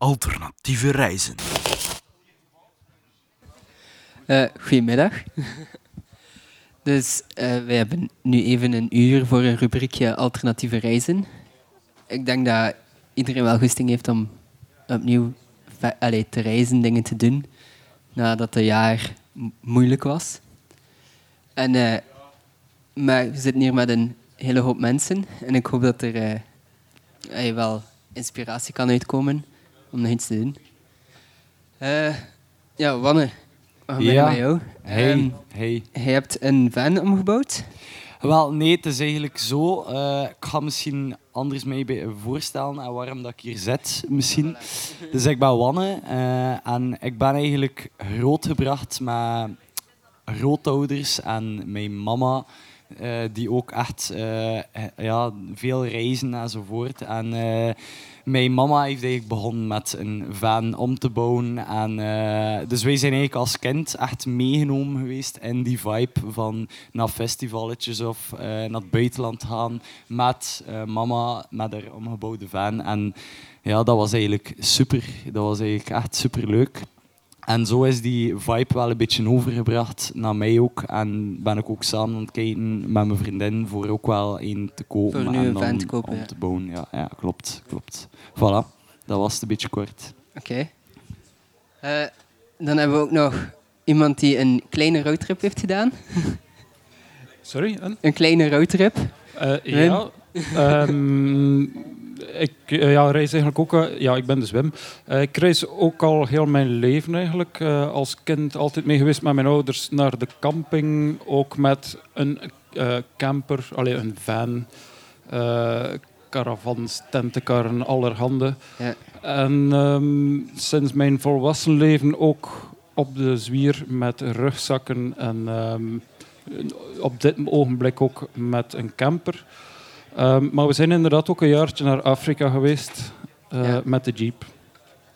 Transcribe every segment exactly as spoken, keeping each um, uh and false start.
alternatieve reizen. Uh, goedemiddag. Dus uh, wij hebben nu even een uur voor een rubriekje alternatieve reizen. Ik denk dat iedereen wel goesting heeft om opnieuw ve- allee, te reizen, dingen te doen, nadat het jaar moeilijk was. En, uh, maar we zitten hier met een hele hoop mensen en ik hoop dat er uh, wel inspiratie kan uitkomen om nog iets te doen. Uh, ja, Wanne, wat gebeurt ja. met jou? Hey, um, hey. Je hebt een van omgebouwd? Wel, nee, het is eigenlijk zo. Uh, ik ga misschien anders mij voorstellen en waarom dat ik hier zit. Misschien. Dus ik ben Wanne uh, en ik ben eigenlijk grootgebracht met grootouders en mijn mama, uh, die ook echt uh, ja, veel reizen enzovoort. En uh, mijn mama heeft eigenlijk begonnen met een van om te bouwen. En, uh, dus wij zijn eigenlijk als kind echt meegenomen geweest in die vibe van naar festivaletjes of uh, naar het buitenland gaan met uh, mama, met haar omgebouwde van. En ja, dat was eigenlijk super. Dat was eigenlijk echt superleuk. En zo is die vibe wel een beetje overgebracht naar mij ook. En ben ik ook samen aan het kijken met mijn vriendin voor ook wel een te kopen. Voor nu een van te kopen, om te bouwen. Ja, ja, klopt, klopt. Voilà, dat was het een beetje kort. Oké. Okay. Uh, dan hebben we ook nog iemand die een kleine roadtrip heeft gedaan. Sorry? Een, een kleine roadtrip. Uh, ja. Um, ik ja, reis eigenlijk ook... Uh, ja, ik ben dus Wim. Uh, ik reis ook al heel mijn leven eigenlijk. Uh, als kind altijd mee geweest met mijn ouders naar de camping. Ook met een uh, camper, allee, een van. Uh, caravans, tentenkarren, allerhande. Ja. En um, sinds mijn volwassen leven ook op de zwier met rugzakken. En um, op dit ogenblik ook met een camper. Um, maar we zijn inderdaad ook een jaartje naar Afrika geweest uh, ja. met de jeep.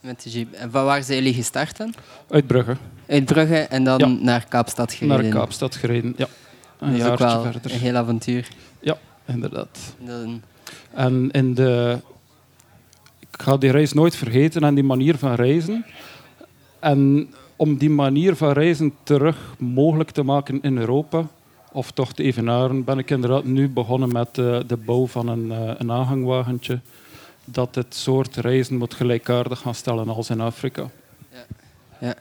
Met de jeep. En van waar zijn jullie gestart dan? Uit Brugge. Uit Brugge en dan ja. naar Kaapstad gereden. Naar Kaapstad gereden, ja. Een dat is jaartje ook wel verder. Een heel avontuur. Ja, inderdaad. Dan... En in de... Ik ga die reis nooit vergeten en die manier van reizen. En om die manier van reizen terug mogelijk te maken in Europa... of toch te evenaren, ben ik inderdaad nu begonnen met uh, de bouw van een, uh, een aanhangwagentje. Dat het soort reizen moet gelijkaardig gaan stellen als in Afrika. Ja. Ja.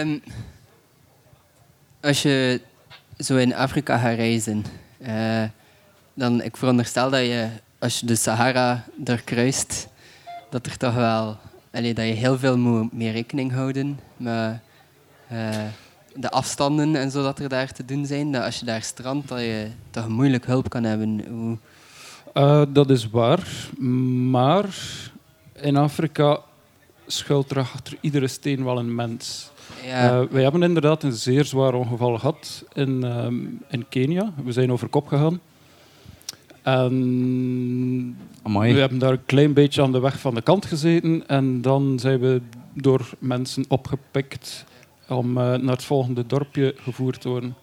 Um, als je zo in Afrika gaat reizen, uh, dan ik veronderstel dat je, als je de Sahara doorkruist, dat er toch wel, allee, dat je heel veel moet mee rekening houden. Maar... Uh, de afstanden en zo dat er daar te doen zijn, dat als je daar strandt, dat je toch moeilijk hulp kan hebben. Uh, dat is waar, maar in Afrika schuilt er achter iedere steen wel een mens. Ja. Uh, wij hebben inderdaad een zeer zwaar ongeval gehad in, uh, in Kenia. We zijn over kop gegaan. En Amai. We hebben daar een klein beetje aan de weg van de kant gezeten en dan zijn we door mensen opgepikt... om uh, naar het volgende dorpje gevoerd te worden.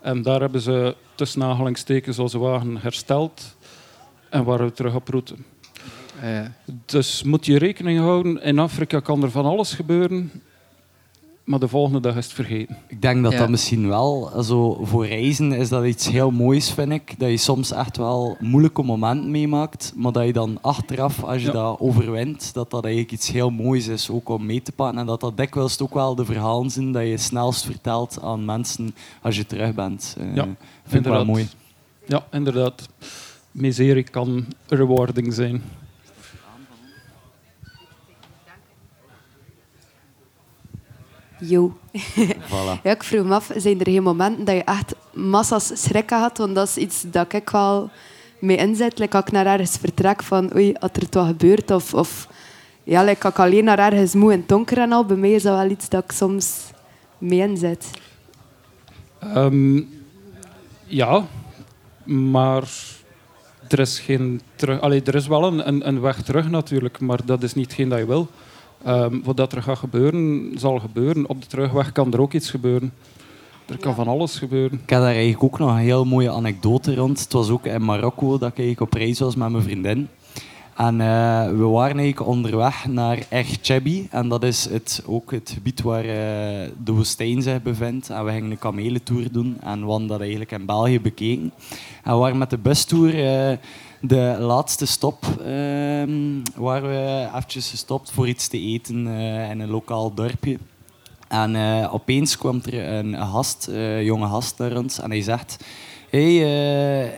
En daar hebben ze tussen aanhalingstekens onze wagen hersteld en waren we terug op route. Uh. Dus moet je rekening houden, in Afrika kan er van alles gebeuren, maar de volgende dag is het vergeten. Ik denk dat ja. dat misschien wel, also, voor reizen is dat iets heel moois, vind ik, dat je soms echt wel moeilijke momenten meemaakt, maar dat je dan achteraf, als je ja. dat overwint, dat dat eigenlijk iets heel moois is ook om mee te pakken en dat dat dikwijls ook wel de verhalen zijn dat je snelst vertelt aan mensen als je terug bent. Ja, uh, vind inderdaad. Ik wel mooi. Ja, inderdaad. Miserie kan rewarding zijn. Jo. Voilà. Ja, ik vroeg me af, zijn er geen momenten dat je echt massa's schrik had? Want dat is iets dat ik wel mee inzet. Like, als ik naar ergens vertrek van, oei, had er wat gebeurd? Of, of ja, like, als ik alleen naar ergens moe en donker en al, bij mij is dat wel iets dat ik soms mee inzet. Um, ja, maar er is, geen terug... Allee, er is wel een, een weg terug natuurlijk, maar dat is niet geen dat je wil. Um, wat dat er gaat gebeuren, zal gebeuren. Op de terugweg kan er ook iets gebeuren. Er kan ja. van alles gebeuren. Ik had daar eigenlijk ook nog een heel mooie anekdote rond. Het was ook in Marokko dat ik op reis was met mijn vriendin. En uh, we waren eigenlijk onderweg naar Erg Chebbi. En dat is het, ook het gebied waar uh, de woestijn zich bevindt. En we gingen een kamelentour doen. En we hadden dat eigenlijk in België bekeken. En we waren met de bustour uh, de laatste stop. Uh, waar we eventjes gestopt voor iets te eten uh, in een lokaal dorpje. En uh, opeens kwam er een gast, uh, jonge gast naar ons. En hij zegt... Hey, uh,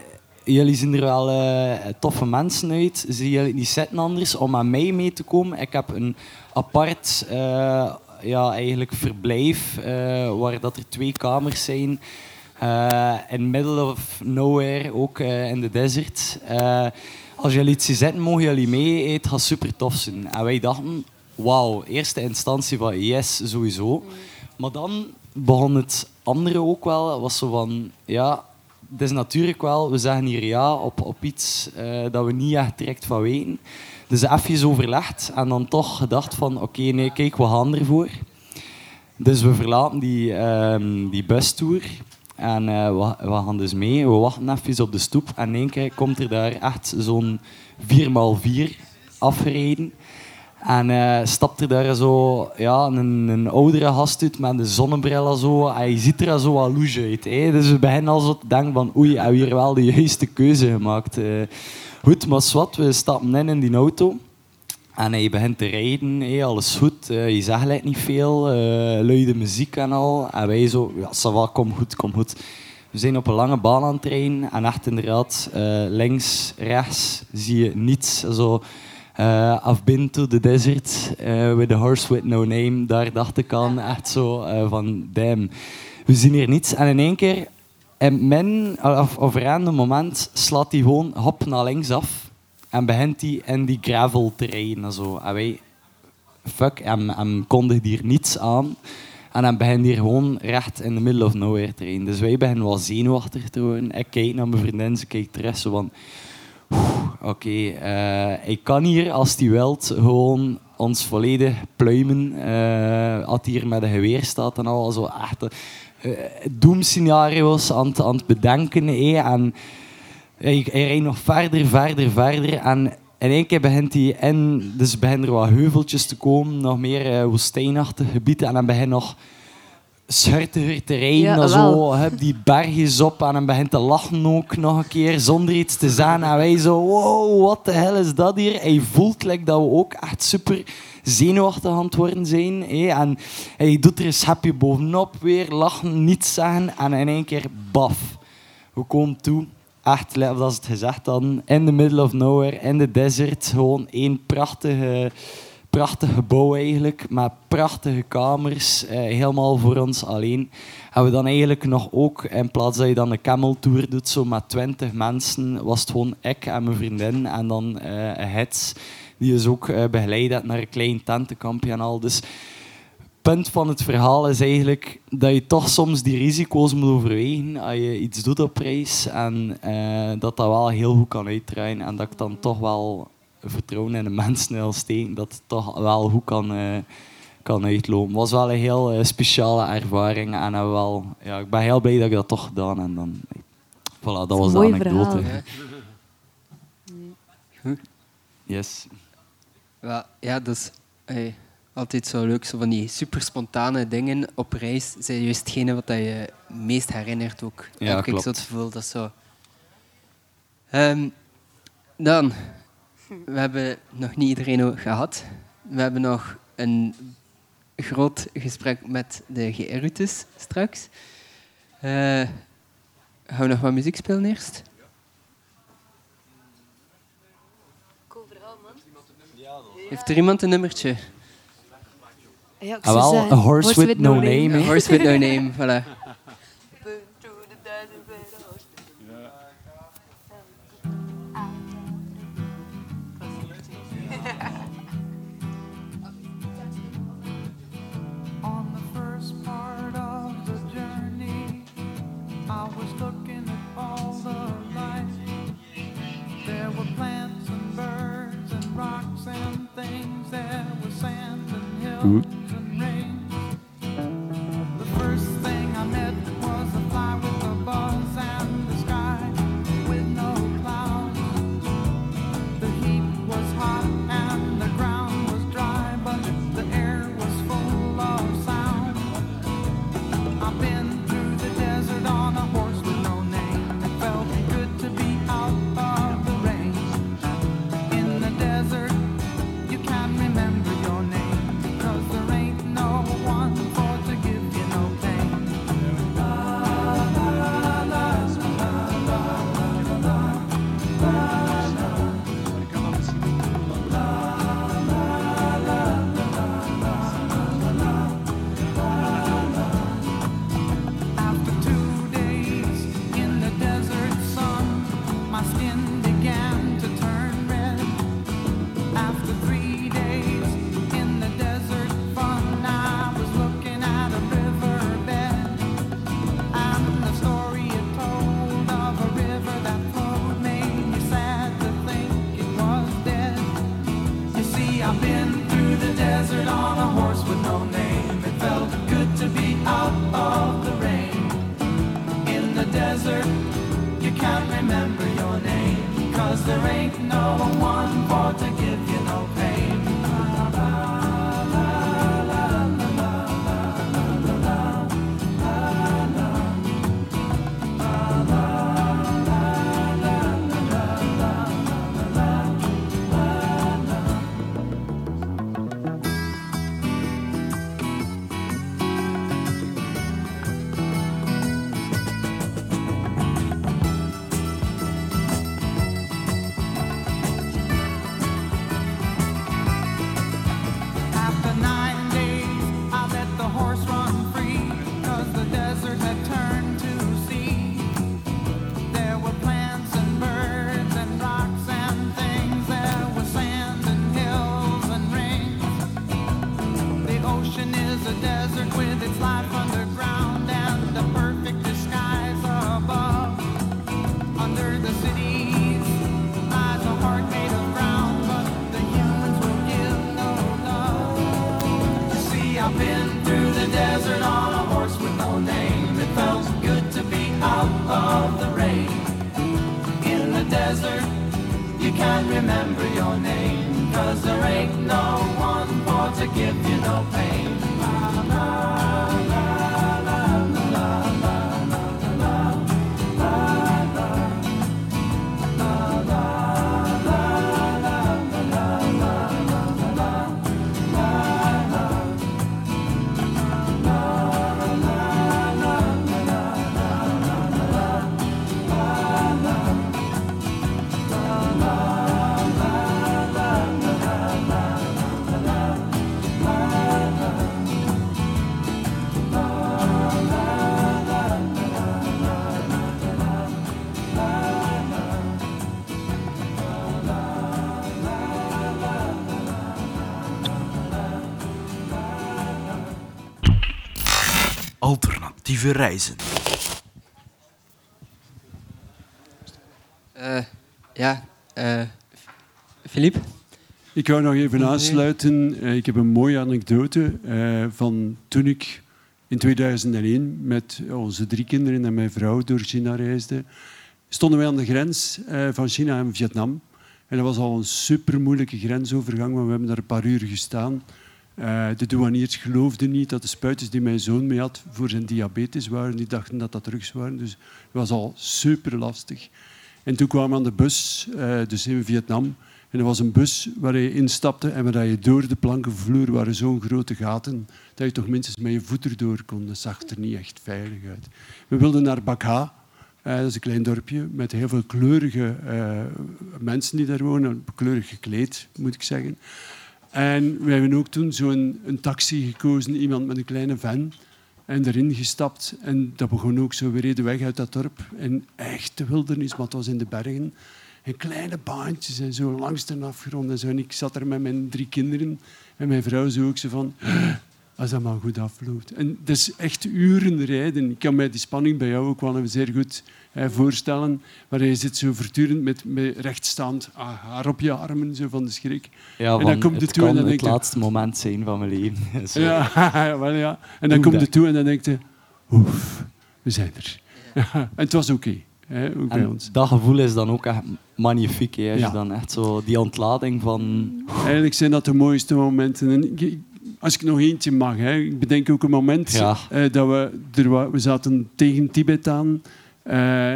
jullie zien er wel uh, toffe mensen uit. Zien jullie niet zitten anders om aan mij mee te komen? Ik heb een apart uh, ja, eigenlijk verblijf uh, waar dat er twee kamers zijn. Uh, in middle of nowhere, ook uh, in de desert. Uh, als jullie iets zien zitten, mogen jullie mee. Het gaat super tof zijn. En wij dachten, wauw, eerste instantie van yes, sowieso. Maar dan begon het andere ook wel. Het was zo van, ja... Het is natuurlijk wel, we zeggen hier ja op, op iets uh, dat we niet echt direct van weten. Dus even overlegd en dan toch gedacht van oké, okay, nee, kijk, we gaan ervoor. Dus we verlaten die, uh, die bustour en uh, we, we gaan dus mee. We wachten even op de stoep en in één keer komt er daar echt zo'n vier bij vier afgereden. En uh, stapt er daar zo ja, een, een oudere gast uit met een zonnebril en zo. En je ziet er zo wat louche uit. Hè? Dus we beginnen al zo te denken van oei, hebben we hier wel de juiste keuze gemaakt. Uh, goed, maar zwart, we stappen in in die auto. En hij begint te rijden, hé, alles goed. Uh, je zegt lijkt niet veel, uh, luide muziek en al. En wij zo, ja, ça va, kom goed, kom goed. We zijn op een lange baan aan het rijden. En echt inderdaad, uh, links, rechts zie je niets. Zo... Uh, I've been to the desert uh, with a horse with no name. Daar dacht ik aan echt zo uh, van, damn, we zien hier niets. En in één keer, in men, of, of random moment, slaat hij gewoon hop naar links af en begint hij in die gravel te rijden en zo. En wij, fuck, hem, hem kondigt hier niets aan. En dan begint hier gewoon recht in the middle of nowhere te rijden. Dus wij beginnen wel zenuwachtig te worden. Ik kijk naar mijn vriendin, ze kijkt de rest zo van... Oké, okay, uh, ik kan hier, als die wilt, gewoon ons volledig pluimen. Uh, als hier met een geweer staat en al, zo echt uh, doemscenario's aan het, aan het bedenken. Hey, en hij, hij rijdt nog verder, verder, verder. En in één keer begint hij in, dus beginnen er wat heuveltjes te komen, nog meer uh, woestijnachtig gebied. En dan begint nog schurtiger te rijden. Ja, zo, heb die bergjes op en dan begint te lachen ook nog een keer zonder iets te zeggen. En wij zo, wow, wat de hel is dat hier? Hij voelt like, dat we ook echt super zenuwachtig aan het worden zijn. Hé? En hij doet er een schepje bovenop weer, lachen, niets zeggen. En in één keer, baf. We komen toe. Echt, dat is het gezegd dan. In the middle of nowhere, in the desert. Gewoon één prachtige... Prachtig gebouw eigenlijk, met prachtige kamers, eh, helemaal voor ons alleen. En we dan eigenlijk nog ook, in plaats dat je dan een cameltour doet, zo met twintig mensen, was het gewoon ik en mijn vriendin en dan eh, een gids, die is ook eh, begeleid had naar een klein tentenkampje en al. Dus het punt van het verhaal is eigenlijk dat je toch soms die risico's moet overwegen als je iets doet op reis en eh, dat dat wel heel goed kan uitdraaien en dat ik dan toch wel... vertrouwen in de mensen heel steken, dat het toch wel goed kan, uh, kan uitlopen. Het was wel een heel uh, speciale ervaring. En uh, wel, ja, ik ben heel blij dat ik dat toch gedaan heb. En dan, voilà, dat, dat was de anekdote. Goed. Yes. Ja, ja, dat is hey, altijd zo leuk. Zo van die super spontane dingen op reis zijn juist hetgene wat je meest herinnert ook. Ja, heb klopt. Ik zo het gevoel dat zo... Um, dan... We hebben nog niet iedereen gehad. We hebben nog een groot gesprek met de G R-routes straks. Uh, gaan we nog wat muziek spelen eerst? Cool verhaal, man. Heeft er iemand een nummertje? Ja, ik zou zeggen, a horse with no name. A horse with no name, voilà. Ooh. The I've been through the desert on a horse with no name. It felt good to be out of the rain. In the desert, you can't remember your name, 'cause there ain't no one for to give you no pain. Alternatieve reizen. Uh, ja, uh, Philippe? Ik wou nog even aansluiten. Uh, ik heb een mooie anekdote uh, van toen ik in tweeduizend één met onze drie kinderen en mijn vrouw door China reisde. Stonden wij aan de grens uh, van China en Vietnam. En dat was al een super moeilijke grensovergang, want we hebben daar een paar uur gestaan. Uh, de douaniers geloofden niet dat de spuitjes die mijn zoon mee had voor zijn diabetes waren. Die dachten dat dat drugs waren. Dus het was al super lastig. En toen kwamen we aan de bus, uh, dus in Vietnam. En er was een bus waar je instapte en waar je door de plankenvloer waren zo'n grote gaten dat je toch minstens met je voet erdoor kon. Dat zag er niet echt veilig uit. We wilden naar Bac Hà. Uh, dat is een klein dorpje met heel veel kleurige uh, mensen die daar wonen. Kleurig gekleed, moet ik zeggen. En we hebben ook toen zo'n een taxi gekozen, iemand met een kleine van, en erin gestapt. En dat begon ook zo, we reden weg uit dat dorp. En echt de wildernis, want het was in de bergen. En kleine baantjes en zo langs de afgrond. En, zo. En ik zat er met mijn drie kinderen. En mijn vrouw zei ook zo van, als dat maar goed afloopt. En dat is echt uren rijden. Ik kan mij die spanning bij jou ook wel zeer goed voorstellen. Maar je zit zo voortdurend met, met rechtstaand haar op je armen, zo van de schrik. Ja, en dan komt het toe kan en dan het laatste ik, moment zijn van mijn leven. Zo. Ja, ja, wel, ja. En dan komt het toe en dan denk je, oef, we zijn er. Ja. En het was oké. Okay. He, ook bij ons. Dat gevoel is dan ook echt magnifiek. He, als ja. je dan echt zo die ontlading van... Eigenlijk zijn dat de mooiste momenten. En ik, als ik nog eentje mag. He. Ik bedenk ook een moment ja. eh, dat we... Er, we zaten tegen Tibet aan. Eh,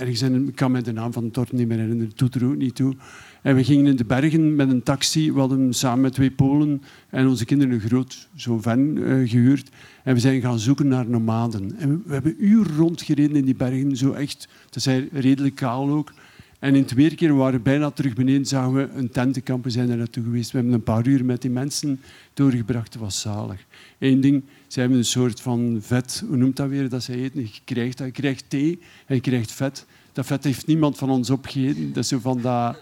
ergens in, ik kan me de naam van het dorp niet meer herinneren. Dat doet er ook niet toe. En we gingen in de bergen met een taxi. We hadden samen met twee Polen en onze kinderen een groot zo'n van eh, gehuurd. En we zijn gaan zoeken naar nomaden. En we, we hebben uren rondgereden in die bergen. Zo echt. Dat is redelijk kaal ook. En in het weerkeer, we waren bijna terug beneden, zagen we een tentenkamp. We zijn daar naartoe geweest. We hebben een paar uur met die mensen doorgebracht. Het was zalig. Eén ding, ze hebben een soort van vet, hoe noemt dat weer, dat ze eten. Je krijgt, je krijgt thee en je krijgt vet. Dat vet heeft niemand van ons opgegeten. Dat is zo van dat...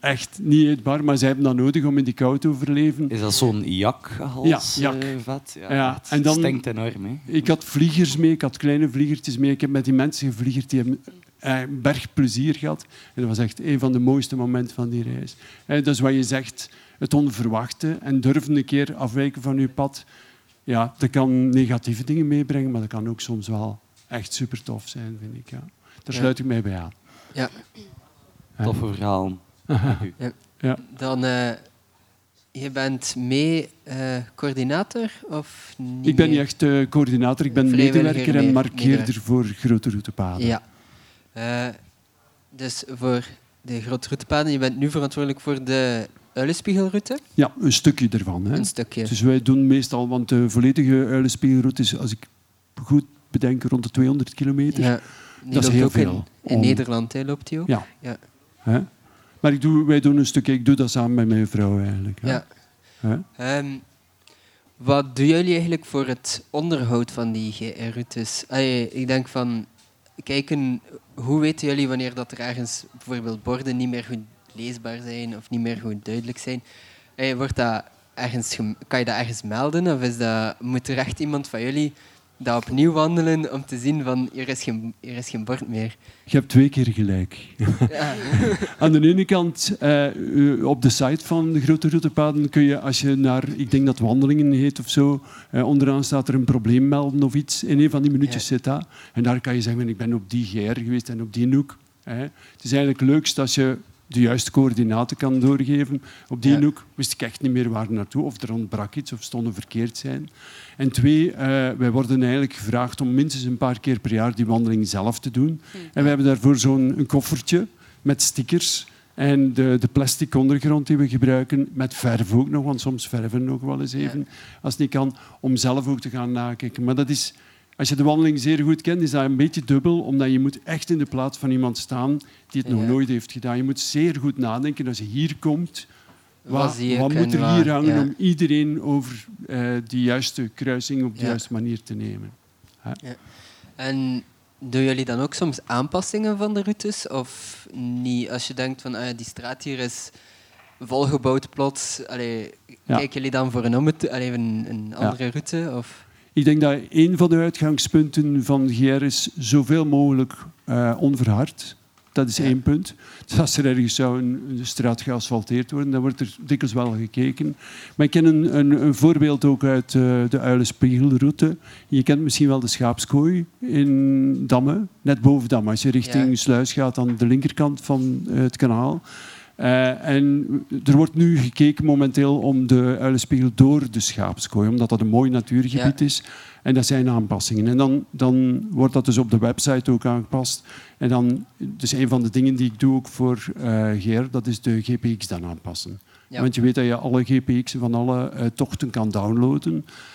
Echt niet eetbaar, maar ze hebben dat nodig om in die kou te overleven. Is dat zo'n jakhals ja, jak. uh, vet? Ja, ja, het en dan, stinkt enorm. Hè? Ik had vliegers mee, ik had kleine vliegertjes mee. Ik heb met die mensen gevliegerd, die hebben een berg plezier gehad. En dat was echt een van de mooiste momenten van die reis. En dat is wat je zegt, het onverwachte en durven een keer afwijken van je pad. Ja, dat kan negatieve dingen meebrengen, maar dat kan ook soms wel echt super tof zijn, vind ik. Ja. Daar sluit ja. ik mij bij aan. Ja. Toffe verhaal. Ja. Ja. Dan, uh, je bent mee uh, coördinator of niet? Ik ben niet echt uh, coördinator, ik ben medewerker en markeerder voor Grote Routepaden. Ja. Uh, dus voor de Grote Routepaden, je bent nu verantwoordelijk voor de Uilenspiegelroute? Ja, een stukje ervan. Hè. Een stukje. Dus wij doen meestal, want de volledige Uilenspiegelroute is, als ik goed bedenk, rond de tweehonderd kilometer. Ja. Die dat is heel veel. In, in om... Nederland hè, loopt die ook. Ja. Ja. Hè? Maar ik doe, wij doen een stukje, ik doe dat samen met mijn vrouw eigenlijk. Hè? Ja. Hè? Um, wat doen jullie eigenlijk voor het onderhoud van die G R-routes? Allee, ik denk van, kijken, hoe weten jullie wanneer dat er ergens bijvoorbeeld borden niet meer goed leesbaar zijn of niet meer goed duidelijk zijn? Allee, wordt dat ergens, kan je dat ergens melden of is dat, moet er echt iemand van jullie... dat opnieuw wandelen om te zien van er is geen, er is geen bord meer. Je hebt twee keer gelijk. Ja. Aan de ene kant, eh, op de site van de Grote Routepaden kun je, als je naar, ik denk dat wandelingen heet of zo, eh, onderaan staat er een probleem melden of iets. In een van die minuutjes ja. zit dat. En daar kan je zeggen, ik ben op die G R geweest en op die noek. Eh. Het is eigenlijk het leukst als je de juiste coördinaten kan doorgeven. Op die ja. hoek wist ik echt niet meer waar naartoe. Of er ontbrak iets, of stonden verkeerd zijn. En twee, uh, wij worden eigenlijk gevraagd om minstens een paar keer per jaar die wandeling zelf te doen. Ja. En we hebben daarvoor zo'n een koffertje met stickers en de, de plastic ondergrond die we gebruiken, met verf ook nog, want soms verven nog wel eens even, ja. als het niet kan, om zelf ook te gaan nakijken. Maar dat is... Als je de wandeling zeer goed kent, is dat een beetje dubbel, omdat je moet echt in de plaats van iemand staan die het nog ja. nooit heeft gedaan. Je moet zeer goed nadenken als je hier komt. Wat, wat moet er hier hangen ja. om iedereen over uh, die juiste kruising op de ja. juiste manier te nemen? Ja. Ja. En doen jullie dan ook soms aanpassingen van de routes? Of niet? Als je denkt van uh, die straat hier is volgebouwd plots, allee, ja. kijken jullie dan voor een, ommet, allee, een, een andere ja. route? Of... Ik denk dat een van de uitgangspunten van de G R is zoveel mogelijk uh, onverhard. Dat is ja. één punt. Dus als er ergens zou een, een straat geasfalteerd worden, dan wordt er dikwijls wel gekeken. Maar ik ken een, een, een voorbeeld ook uit uh, de Uilenspiegelroute. Je kent misschien wel de schaapskooi in Damme, net boven Damme. Als je richting ja. Sluis gaat, aan de linkerkant van uh, het kanaal. Uh, en er wordt nu gekeken momenteel om de uilenspiegel door de schaapskooi, omdat dat een mooi natuurgebied ja. is. En dat zijn aanpassingen. En dan, dan wordt dat dus op de website ook aangepast. En dan, dus een van de dingen die ik doe ook voor uh, G R, dat is de G P X dan aanpassen. Ja. Want je weet dat je alle G P X'en van alle uh, tochten kan downloaden.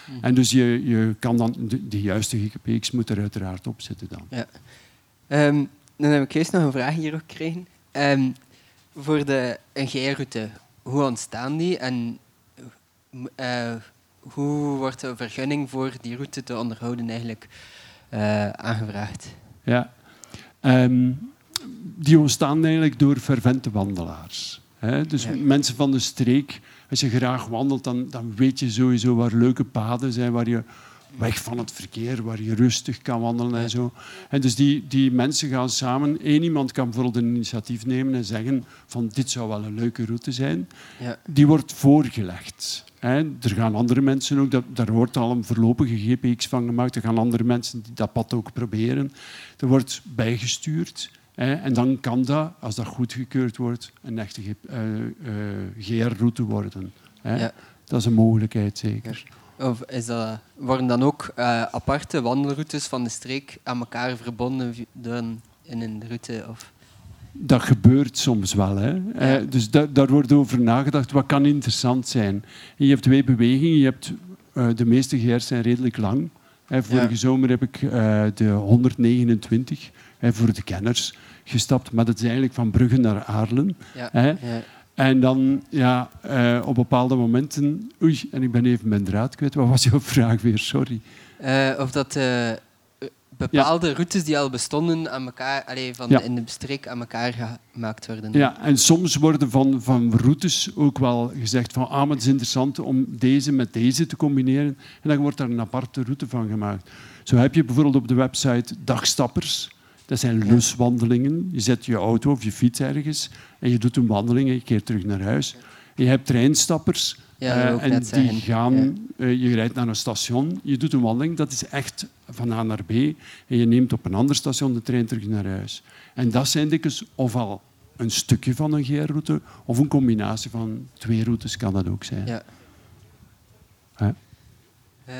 Mm-hmm. En dus je, je kan dan, de, de juiste G P X moet er uiteraard op zitten dan. Ja. Um, dan heb ik eerst nog een vraag hier ook gekregen. Um, Voor de G R-route, hoe ontstaan die en uh, hoe wordt de vergunning voor die route te onderhouden eigenlijk uh, aangevraagd? Ja, um, die ontstaan eigenlijk door fervente wandelaars. Hè? Dus ja. mensen van de streek, als je graag wandelt, dan, dan weet je sowieso waar leuke paden zijn, waar je weg van het verkeer, waar je rustig kan wandelen en zo. En dus die, die mensen gaan samen... Eén iemand kan bijvoorbeeld een initiatief nemen en zeggen van dit zou wel een leuke route zijn. Ja. Die wordt voorgelegd. En er gaan andere mensen ook... Daar wordt al een voorlopige G P X van gemaakt. Er gaan andere mensen die dat pad ook proberen. Er wordt bijgestuurd. En dan kan dat, als dat goedgekeurd wordt, een echte uh, uh, G R-route worden. Ja. Dat is een mogelijkheid, zeker. Ja. Of is dat, worden dan ook uh, aparte wandelroutes van de streek aan elkaar verbonden in een route? Of? Dat gebeurt soms wel. Hè? Ja. Uh, dus da- daar wordt over nagedacht. Wat kan interessant zijn? En je hebt twee bewegingen. Je hebt, uh, de meeste G R's zijn redelijk lang. Hey, vorige ja. zomer heb ik uh, de honderdnegenentwintig hey, voor de kenners gestapt. Maar dat is eigenlijk van Brugge naar Aarlen. Ja. Hey. Ja. En dan, ja, uh, op bepaalde momenten... Oei, en ik ben even mijn draad kwijt. Wat was jouw vraag weer? Sorry. Uh, of dat uh, bepaalde ja. routes die al bestonden aan elkaar, allee, van ja. in de streek aan elkaar gemaakt worden. Ja, en soms worden van, van routes ook wel gezegd van ah, maar het is interessant om deze met deze te combineren. En dan wordt daar een aparte route van gemaakt. Zo heb je bijvoorbeeld op de website dagstappers... Dat zijn luswandelingen. Je zet je auto of je fiets ergens en je doet een wandeling en je keert terug naar huis. Je hebt treinstappers. Ja, uh, en die gaan, ja. uh, je rijdt naar een station, je doet een wandeling, dat is echt van A naar B. En je neemt op een ander station de trein terug naar huis. En dat zijn dikwijls ofwel een stukje van een G R-route, of een combinatie van twee routes kan dat ook zijn. Ja. Huh? Uh,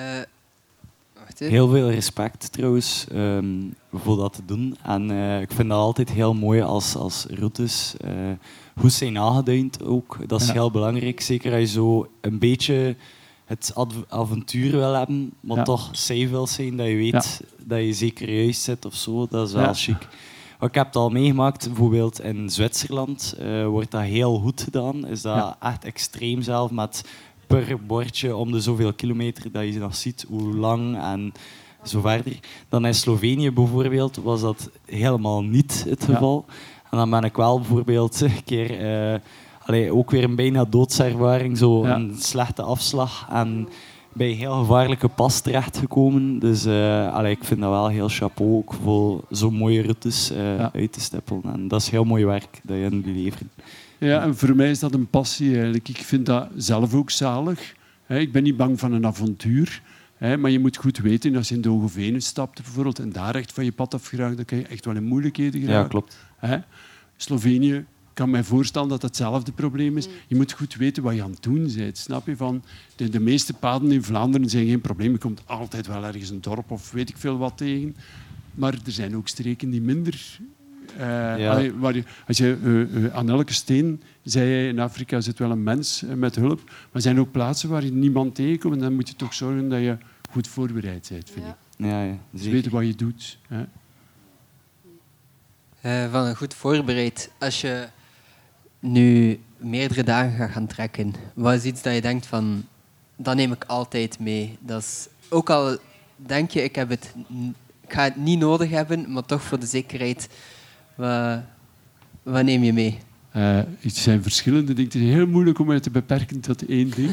wacht even. Heel veel respect trouwens um, voor dat te doen. En uh, ik vind dat altijd heel mooi als, als routes... Uh, Goed zijn nageduind ook, dat is ja. heel belangrijk. Zeker als je zo een beetje het avontuur wil hebben, maar ja. toch safe wil zijn, dat je weet ja. dat je zeker juist zit of zo. Dat is wel ja. chic. Ik heb het al meegemaakt, bijvoorbeeld in Zwitserland uh, wordt dat heel goed gedaan. Is dat ja. echt extreem zelf, met per bordje om de zoveel kilometer dat je nog ziet, hoe lang en zo verder. Dan in Slovenië bijvoorbeeld was dat helemaal niet het geval. Ja. En dan ben ik wel bijvoorbeeld een keer... Uh, allee, ook weer een bijna doodservaring, zo ja. een slechte afslag. En bij een heel gevaarlijke pas terechtgekomen. Dus uh, allee, ik vind dat wel heel chapeau, ook voor zo'n mooie routes uh, ja. uit te stippelen. En dat is heel mooi werk dat jullie leveren. Ja, en voor mij is dat een passie eigenlijk. Ik vind dat zelf ook zalig. Ik ben niet bang van een avontuur. He, maar je moet goed weten, als je in de Hoge Venen stapt bijvoorbeeld en daar echt van je pad af geraakt, dan kan je echt wel in moeilijkheden geraken. Ja, klopt. He? Slovenië, kan mij voorstellen dat dat hetzelfde probleem is. Je moet goed weten wat je aan het doen bent. Snap je? Van de, de meeste paden in Vlaanderen zijn geen probleem. Je komt altijd wel ergens een dorp of weet ik veel wat tegen. Maar er zijn ook streken die minder... Uh, ja. waar je, als je, uh, uh, aan elke steen, zei je, in Afrika zit wel een mens uh, met hulp, maar er zijn ook plaatsen waar je niemand tegenkomt en dan moet je toch zorgen dat je goed voorbereid bent, vind ja. ik. Ja, ja, dus weten wat je doet. Hè? Uh, van een goed voorbereid. Als je nu meerdere dagen gaat gaan trekken, wat is iets dat je denkt van, dat neem ik altijd mee. Dat is, ook al denk je, ik, heb het, ik ga het niet nodig hebben, maar toch voor de zekerheid... Wat, wat neem je mee? Uh, het zijn verschillende dingen. Het is heel moeilijk om je te beperken tot één ding.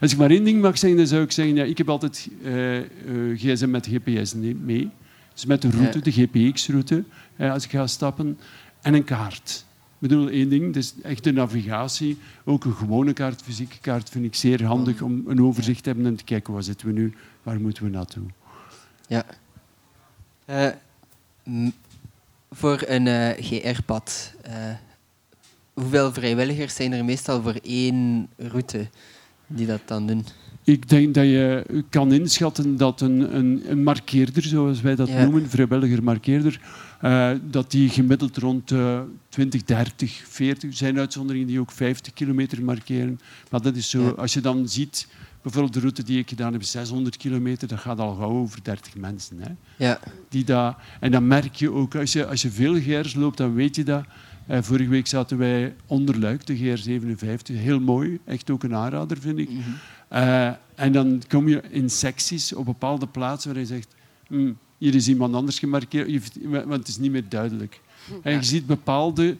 Als ik maar één ding mag zeggen, dan zou ik zeggen... Ja, ik heb altijd uh, uh, gsm met G P S mee. Dus met de route, ja. de G P X-route, uh, als ik ga stappen. En een kaart. Ik bedoel, één ding. Het is echt de navigatie. Ook een gewone kaart, fysieke kaart, vind ik zeer handig om een overzicht te hebben en te kijken waar zitten we nu, waar moeten we naartoe. Ja. Uh, m- Voor een uh, G R-pad, uh, hoeveel vrijwilligers zijn er meestal voor één route die dat dan doen? Ik denk dat je kan inschatten dat een, een, een markeerder, zoals wij dat ja. noemen, vrijwilliger-markeerder, uh, dat die gemiddeld rond uh, twintig, dertig, veertig, er zijn uitzonderingen die ook vijftig kilometer markeren. Maar dat is zo, ja. als je dan ziet, bijvoorbeeld de route die ik gedaan heb, zeshonderd kilometer, dat gaat al gauw over dertig mensen. Hè? Ja. Die dat, en dat merk je ook, als je, als je veel G R's loopt, dan weet je dat. Eh, vorige week zaten wij onder Luik, de G R zevenenvijftig, heel mooi, echt ook een aanrader vind ik. Mm-hmm. Uh, en dan kom je in secties op bepaalde plaatsen waar je zegt, hm, hier is iemand anders gemarkeerd, want het is niet meer duidelijk. En je ziet bepaalde...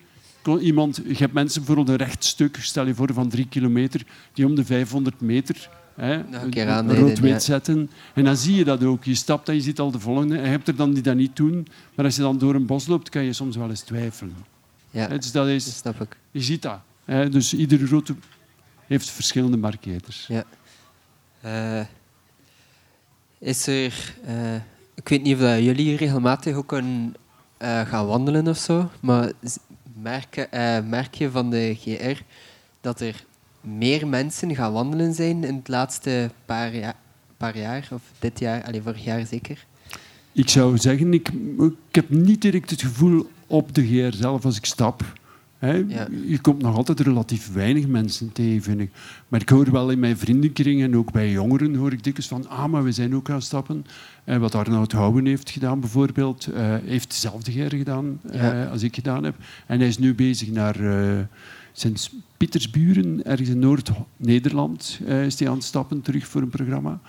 Iemand, je hebt mensen bijvoorbeeld een recht stuk, stel je voor, van drie kilometer, die om de vijfhonderd meter hè, een rood-wit zetten. En dan zie je dat ook. Je stapt en je ziet al de volgende. En je hebt er dan die dat niet doen. Maar als je dan door een bos loopt, kan je soms wel eens twijfelen. Ja, hè, dus dat is, dat snap ik. Je ziet dat. Hè, dus iedere route heeft verschillende markeerders. Ja. Uh, is er... Uh, ik weet niet of jullie regelmatig ook een, uh, gaan wandelen of zo, maar... Merk, eh, merk je van de G R dat er meer mensen gaan wandelen zijn in het laatste paar, ja, paar jaar? Of dit jaar, allez, vorig jaar zeker? Ik zou zeggen, ik, ik heb niet direct het gevoel op de G R zelf als ik stap. Hè? Ja. Je komt nog altijd relatief weinig mensen tegen, vind ik. Maar ik hoor wel in mijn vriendenkring en ook bij jongeren hoor ik dikwijls van ah, maar we zijn ook gaan stappen. En wat Arnoud Houwen heeft gedaan bijvoorbeeld, uh, heeft dezelfde G R gedaan ja. uh, als ik gedaan heb. En hij is nu bezig naar uh, Sint-Pietersburen, ergens in Noord-Nederland, uh, is hij aan het stappen terug voor een programma.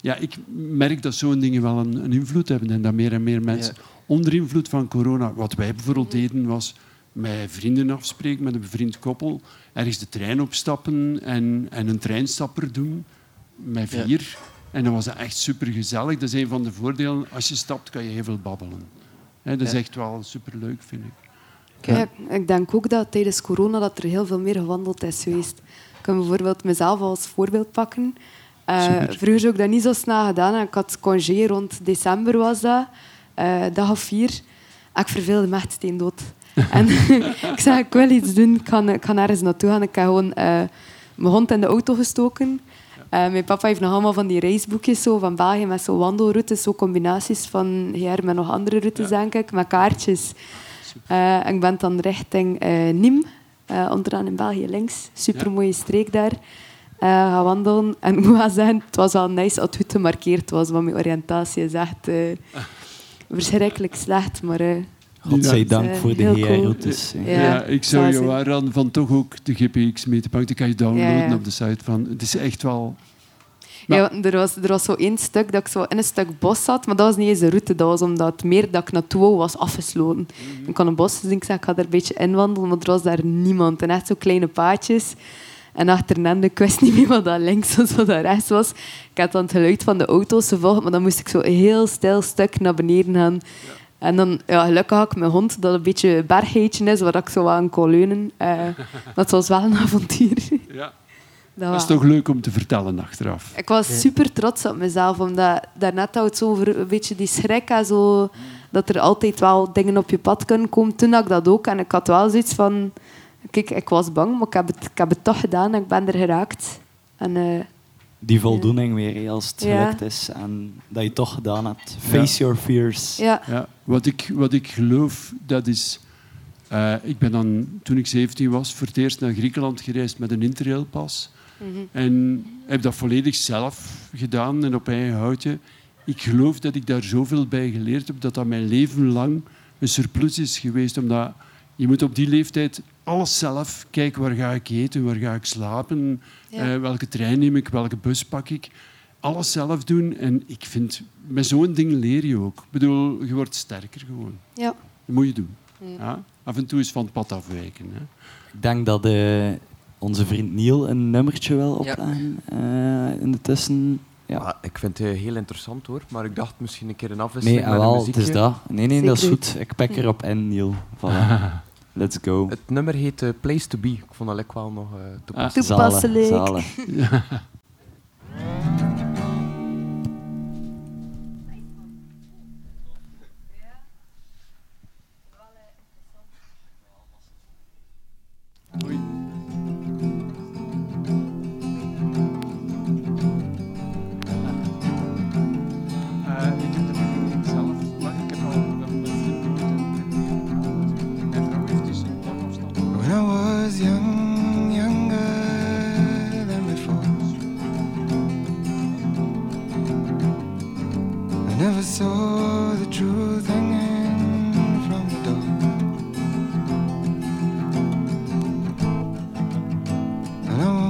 Ja, ik merk dat zo'n dingen wel een, een invloed hebben en dat meer en meer mensen ja. onder invloed van corona, wat wij bijvoorbeeld deden was... met vrienden afspreken, met een bevriend koppel, ergens de trein opstappen en, en een treinstapper doen, met vier. Ja. En dan was dat echt supergezellig. Dat is een van de voordelen. Als je stapt, kan je heel veel babbelen. He, dat is echt wel superleuk, vind ik. Ja. Ja, ik denk ook dat tijdens corona dat er heel veel meer gewandeld is geweest. Ik kan bijvoorbeeld mezelf als voorbeeld pakken. Uh, vroeger zou ik dat niet zo snel gedaan. Ik had congé rond december, was dat. Uh, dag of vier. Ik verveelde me echt steendood. En ik zei, ik wil iets doen. Ik ga, ik ga ergens naartoe gaan. Ik heb gewoon uh, mijn hond in de auto gestoken. Uh, mijn papa heeft nog allemaal van die reisboekjes zo, van België met zo wandelroutes, zo combinaties van G R met nog andere routes, ja. denk ik, met kaartjes. Uh, ik ben dan richting uh, Nîmes, uh, onderaan in België links. Supermooie streek daar. Uh, gaan wandelen. En ik moet wel zeggen, het was wel nice dat het goed gemarkeerd was, want mijn oriëntatie is echt uh, verschrikkelijk slecht, maar... Uh, Godzijdank uh, voor de G R-routes. Cool. Ja, ja, ik zou je aanraden van toch ook de G P X mee te pakken. Die kan je downloaden ja, ja. op de site van. Het is echt wel... Maar... Ja, er was, er was zo één stuk dat ik zo in een stuk bos zat, maar dat was niet eens de route. Dat was omdat het meer dat ik naartoe wou was afgesloten. Mm-hmm. Ik kon een bos, dus ik zei, ik ga er een beetje inwandelen, maar er was daar niemand. En echt zo kleine paadjes. En achternaande, ik wist niet meer wat dat links was, wat dat rechts was. Ik had dan het geluid van de auto's gevolgd, maar dan moest ik zo een heel stijl stuk naar beneden gaan. Ja. En dan, ja, gelukkig had ik mijn hond, dat een beetje een bergheidje is, waar ik zo aan kon leunen. Uh, dat was wel een avontuur. Ja. Dat was toch leuk om te vertellen achteraf. Ik was super trots op mezelf, omdat daarnet had het zo over een beetje die schrik en zo, dat er altijd wel dingen op je pad kunnen komen. Toen had ik dat ook en ik had wel zoiets van... Kijk, ik was bang, maar ik heb het, ik heb het toch gedaan en ik ben er geraakt. En, uh, die voldoening ja. weer, als het gelukt ja. is en dat je toch gedaan hebt. Face ja. your fears. Ja. Ja. Wat, ik, wat ik geloof, dat is... Uh, ik ben dan, toen ik zeventien was, voor het eerst naar Griekenland gereisd met een interrailpas. Mm-hmm. En heb dat volledig zelf gedaan en op eigen houtje. Ik geloof dat ik daar zoveel bij geleerd heb, dat dat mijn leven lang een surplus is geweest. Omdat je moet op die leeftijd alles zelf kijken. Waar ga ik eten, waar ga ik slapen, ja. uh, welke trein neem ik, welke bus pak ik. Alles zelf doen. En ik vind, met zo'n ding leer je ook. Ik bedoel, je wordt sterker gewoon. Ja. Dat moet je doen. Ja. Af en toe is van het pad afwijken. Hè. Ik denk dat uh, onze vriend Niel een nummertje wil opleggen ja. uh, in de tussen. Ja. Ah, ik vind het heel interessant hoor, maar ik dacht misschien een keer een afwisseling nee, met wel, een muziekje. Het is dat. Nee, nee, dat is goed. Ik pak erop in, Niel. Voilà. Let's go. Het nummer heet uh, Place to Be. Ik vond dat lekker wel nog uh, toepasselijk. Ah, toepasselijk. Zalen. Zalen. Now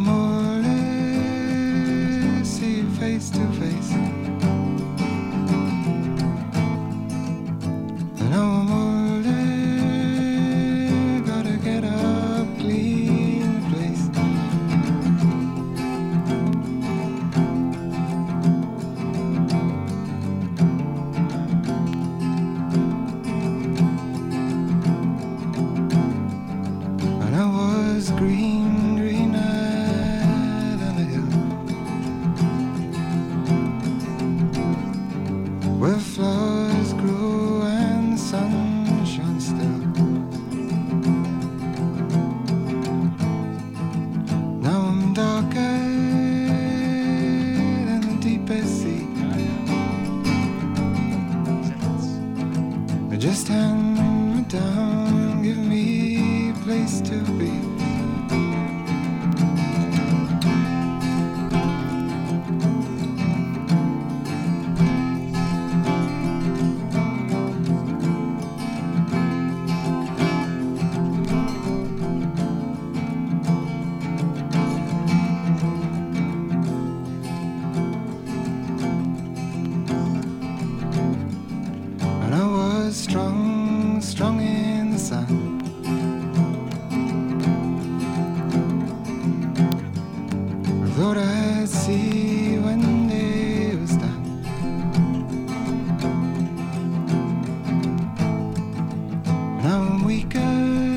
I'm weaker.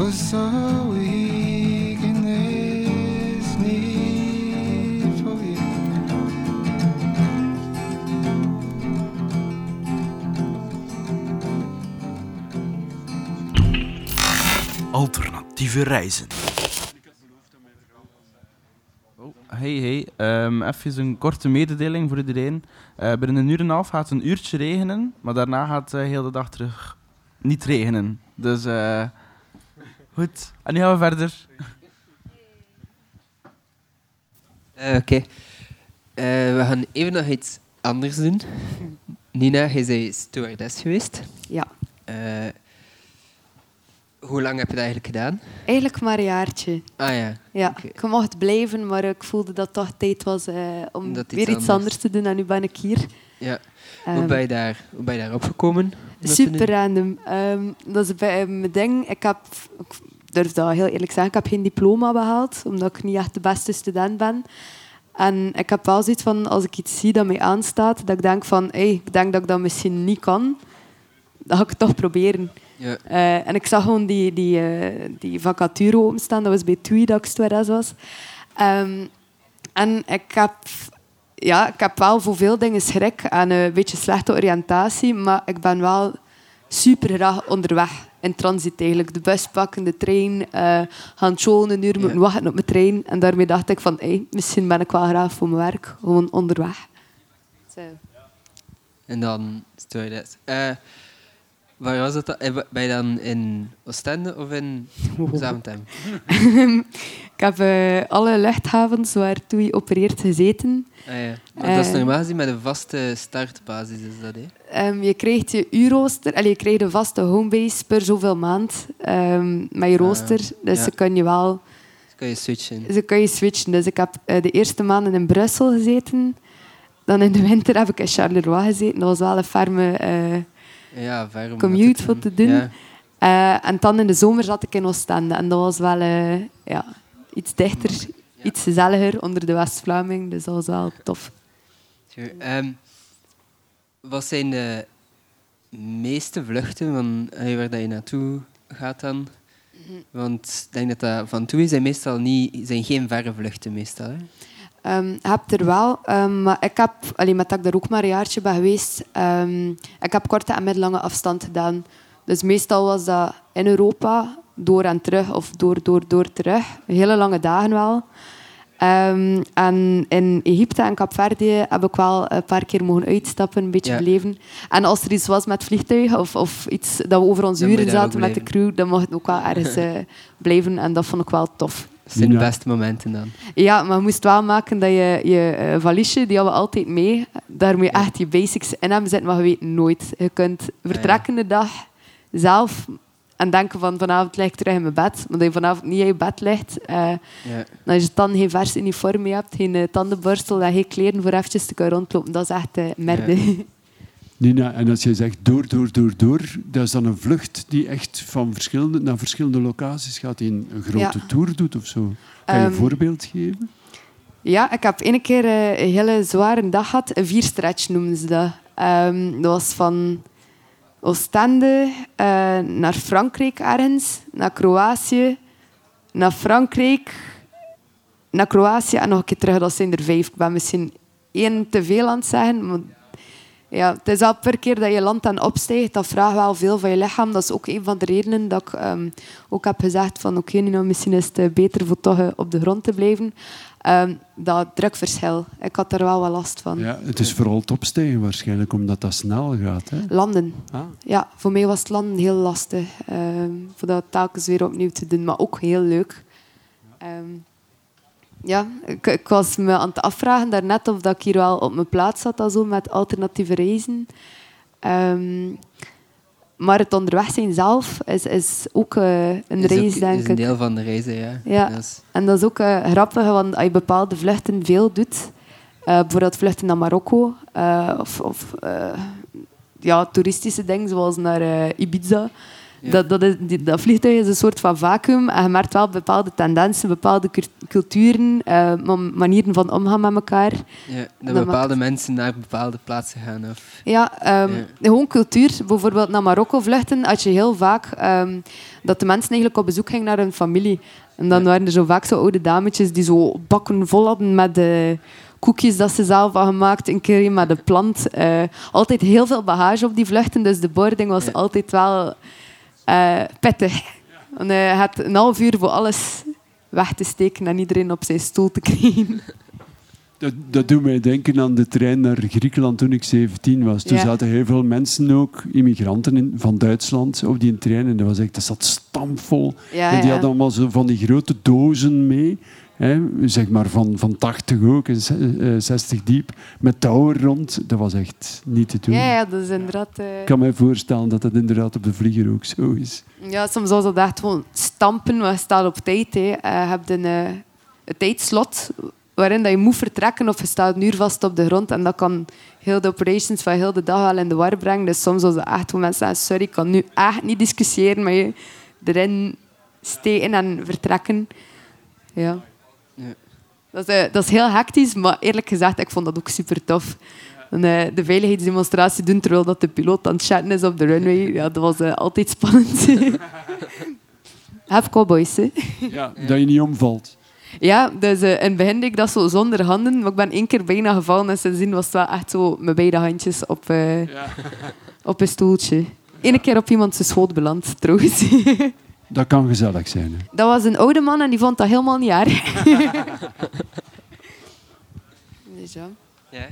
Oh, so weak in this need for you. Alternatieve reizen. Hey, hey. Um, even een korte mededeling voor iedereen. Uh, binnen een uur en een half gaat het een uurtje regenen, maar daarna gaat het uh, heel de dag terug niet regenen. Dus uh, goed. En nu gaan we verder. Uh, Oké. Okay. Uh, we gaan even nog iets anders doen. Nina, jij bent stewardess geweest. Ja. Uh, Hoe lang heb je dat eigenlijk gedaan? Eigenlijk maar een jaartje. Ah ja. Ja, okay. Ik mocht blijven, maar ik voelde dat het toch tijd was uh, om iets weer iets anders. anders te doen. En nu ben ik hier. Ja. Um, hoe, ben je daar, hoe ben je daar opgekomen? Super random. Um, dat is bij mijn ding. Ik, heb, ik durf dat heel eerlijk zeggen. Ik heb geen diploma behaald, omdat ik niet echt de beste student ben. En ik heb wel zoiets van, als ik iets zie dat mij aanstaat, dat ik denk van, hey, ik denk dat ik dat misschien niet kan. Dan ga ik het toch proberen. Ja. Uh, en ik zag gewoon die, die, uh, die vacature openstaan. Dat was bij T U I dat ik stewardess was. Um, en ik heb, ja, ik heb wel voor veel dingen schrik en een beetje slechte oriëntatie. Maar ik ben wel super graag onderweg. In transit eigenlijk. De bus pakken, de trein. Uh, gaan scholen een uur ja. moeten wachten op mijn trein. En daarmee dacht ik van, hey, misschien ben ik wel graag voor mijn werk. Gewoon onderweg. So. En dan stewardess. Uh, Waar was dat? Ben je dan in Oostende of in Zaventem? Ik heb uh, alle luchthavens waar T U I opereert gezeten. Ah, ja. Maar uh, dat is normaal gezien met een vaste startbasis, is dat? Hè? Um, je kreeg je U-rooster, en je kreeg een vaste homebase per zoveel maand um, met je rooster. Ah, ja. Dus ze kun je wel. Ze kun je switchen. Ze kun je switchen. Dus ik heb uh, de eerste maanden in Brussel gezeten. Dan in de winter heb ik in Charleroi gezeten. Dat was wel een ferme. Uh, Ja, commute voor te doen. Ja. Uh, en dan in de zomer zat ik in Oostende. En dat was wel uh, ja, iets dichter, ja. iets gezelliger onder de West-Vlaming. Dus dat was wel tof. Sure. Um, wat zijn de meeste vluchten van waar dat je naartoe gaat dan? Want ik denk dat dat van toe zijn meestal niet, zijn geen verre vluchten meestal. Hè? Um, heb er wel, um, maar ik heb, allee, met dat ik daar ook maar een jaartje ben geweest, um, ik heb korte en middellange afstand gedaan. Dus meestal was dat in Europa, door en terug, of door, door, door, terug. Hele lange dagen wel. Um, en in Egypte en Kapverdië heb ik wel een paar keer mogen uitstappen, een beetje ja. beleven. En als er iets was met vliegtuigen of, of iets dat we over onze dan uren zaten met de crew, dan mocht ik ook wel ergens uh, blijven en dat vond ik wel tof. Dat zijn de beste momenten dan. Ja, maar je moest wel maken dat je je uh, valiesje, die hadden we altijd mee, daar moet je ja. echt je basics in hebben zitten, maar je weet nooit. Je kunt vertrekken de dag zelf en denken van vanavond lig ik terug in mijn bed, maar dat je vanavond niet in je bed ligt. Uh, ja. En als je dan geen vers uniform mee hebt, geen uh, tandenborstel en geen kleren voor eventjes te kunnen rondlopen, dat is echt uh, merde. Ja. Nina, en als jij zegt door, door, door, door, dat is dan een vlucht die echt van verschillende, naar verschillende locaties gaat, die een grote ja. tour doet of zo. Kan je um, een voorbeeld geven? Ja, ik heb één keer een hele zware dag gehad. Een vierstretch noemden ze dat. Um, dat was van Oostende uh, naar Frankrijk ergens, naar Kroatië, naar Frankrijk, naar Kroatië en nog een keer terug. Dat zijn er vijf. Ik ben misschien één te veel aan het zeggen, maar ja, het is al per keer dat je land aan opstijgt, dat vraagt wel veel van je lichaam. Dat is ook een van de redenen dat ik um, ook heb gezegd van oké, okay, nou, misschien is het beter voor toch uh, op de grond te blijven. Um, dat drukverschil, ik had er wel wat last van. Ja, het is vooral het opstijgen waarschijnlijk, omdat dat snel gaat. Hè? Landen. Ah. Ja, voor mij was het landen heel lastig. Um, voor dat telkens weer opnieuw te doen, maar ook heel leuk. Um, Ja, ik, ik was me aan het afvragen daarnet of dat ik hier wel op mijn plaats zat alzo, met alternatieve reizen. Um, maar het onderweg zijn zelf is, is ook uh, een is reis, ook, denk ik. Is een deel van de reizen, ja. ja. Yes. En dat is ook uh, grappig, want als je bepaalde vluchten veel doet, uh, bijvoorbeeld vluchten naar Marokko uh, of, of uh, ja, toeristische dingen zoals naar uh, Ibiza, Ja. Dat, dat, is, dat vliegtuig is een soort van vacuüm. En je merkt wel bepaalde tendensen, bepaalde culturen, uh, manieren van omgaan met elkaar. Ja, dat, dat bepaalde maakt... mensen naar bepaalde plaatsen gaan. Of... Ja, um, ja, gewoon cultuur. Bijvoorbeeld naar Marokko vluchten had je heel vaak um, dat de mensen eigenlijk op bezoek gingen naar hun familie. En dan ja. waren er zo vaak zo oude dametjes die zo bakken vol hadden met... Uh, koekjes dat ze zelf hadden gemaakt, een curry met de plant. Uh, altijd heel veel bagage op die vluchten, dus de boarding was ja. altijd wel uh, pittig. Ja. En, uh, je had een half uur voor alles weg te steken en iedereen op zijn stoel te krijgen. Dat, dat doet mij denken aan de trein naar Griekenland toen ik zeventien was. Toen ja. zaten heel veel mensen ook, immigranten in, van Duitsland, op die trein. En dat, was echt, dat zat stampvol. Ja, en die ja. hadden allemaal zo van die grote dozen mee. He, zeg maar van, van tachtig ook, zestig diep, met touwen rond. Dat was echt niet te doen. Ja, ja dat is inderdaad... Uh... Ik kan mij voorstellen dat dat inderdaad op de vlieger ook zo is. Ja, soms was dat echt gewoon stampen, maar je staat op tijd. He. Je hebt een, uh, een tijdslot waarin dat je moet vertrekken of je staat een uur vast op de grond. En dat kan heel de operations van heel de dag wel in de war brengen. Dus soms was dat echt gewoon mensen zeggen, sorry, ik kan nu echt niet discussiëren, maar je erin steken en vertrekken. Ja. Ja. Dat, is, uh, dat is heel hectisch, maar eerlijk gezegd, ik vond dat ook super tof. En, uh, de veiligheidsdemonstratie doen terwijl dat de piloot aan het chatten is op de runway, ja, dat was uh, altijd spannend. Have cowboys, hè? Ja, dat je niet omvalt. Ja, dus uh, in het begin deed ik dat zo zonder handen, maar ik ben één keer bijna gevallen en sindsdien was het wel echt zo met beide handjes op, uh, ja. op een stoeltje. Eén keer op iemand zijn schoot beland, trouwens. Dat kan gezellig zijn. Hè? Dat was een oude man en die vond dat helemaal niet erg. Dus ja. Ja.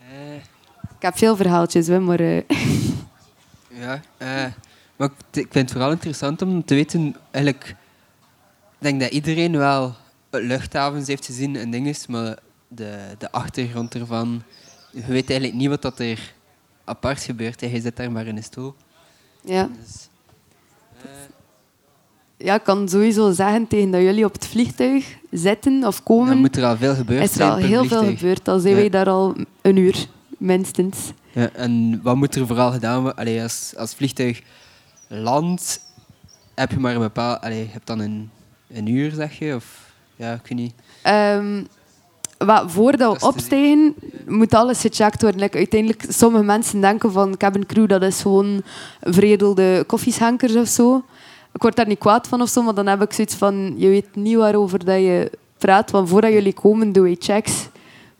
Uh. Ik heb veel verhaaltjes, hè, maar... Uh. Ja, uh, maar ik vind het vooral interessant om te weten... Eigenlijk, ik denk dat iedereen wel luchthavens heeft gezien en dingen, maar de, de achtergrond ervan... Je weet eigenlijk niet wat dat er apart gebeurt. Hè. Je zit daar maar in de stoel. Ja. Dus, uh. Ja, ik kan sowieso zeggen tegen dat jullie op het vliegtuig zitten of komen. Dan moet er al veel gebeurd zijn. Is er al heel vliegtuig. veel gebeurd, al zijn ja. wij daar al een uur, minstens. Ja, en wat moet er vooral gedaan worden? Allee, als, als vliegtuig landt, heb je maar een bepaald... Allee, je hebt dan een, een uur, zeg je? Of, ja, ik weet niet. Um, Wat, voordat we opstijgen, moet alles gecheckt worden. Like, uiteindelijk, sommige mensen denken van cabin crew, dat is gewoon veredelde koffieschenkers of zo. Ik word daar niet kwaad van of zo, maar dan heb ik zoiets van... Je weet niet waarover dat je praat, want voordat jullie komen doe je checks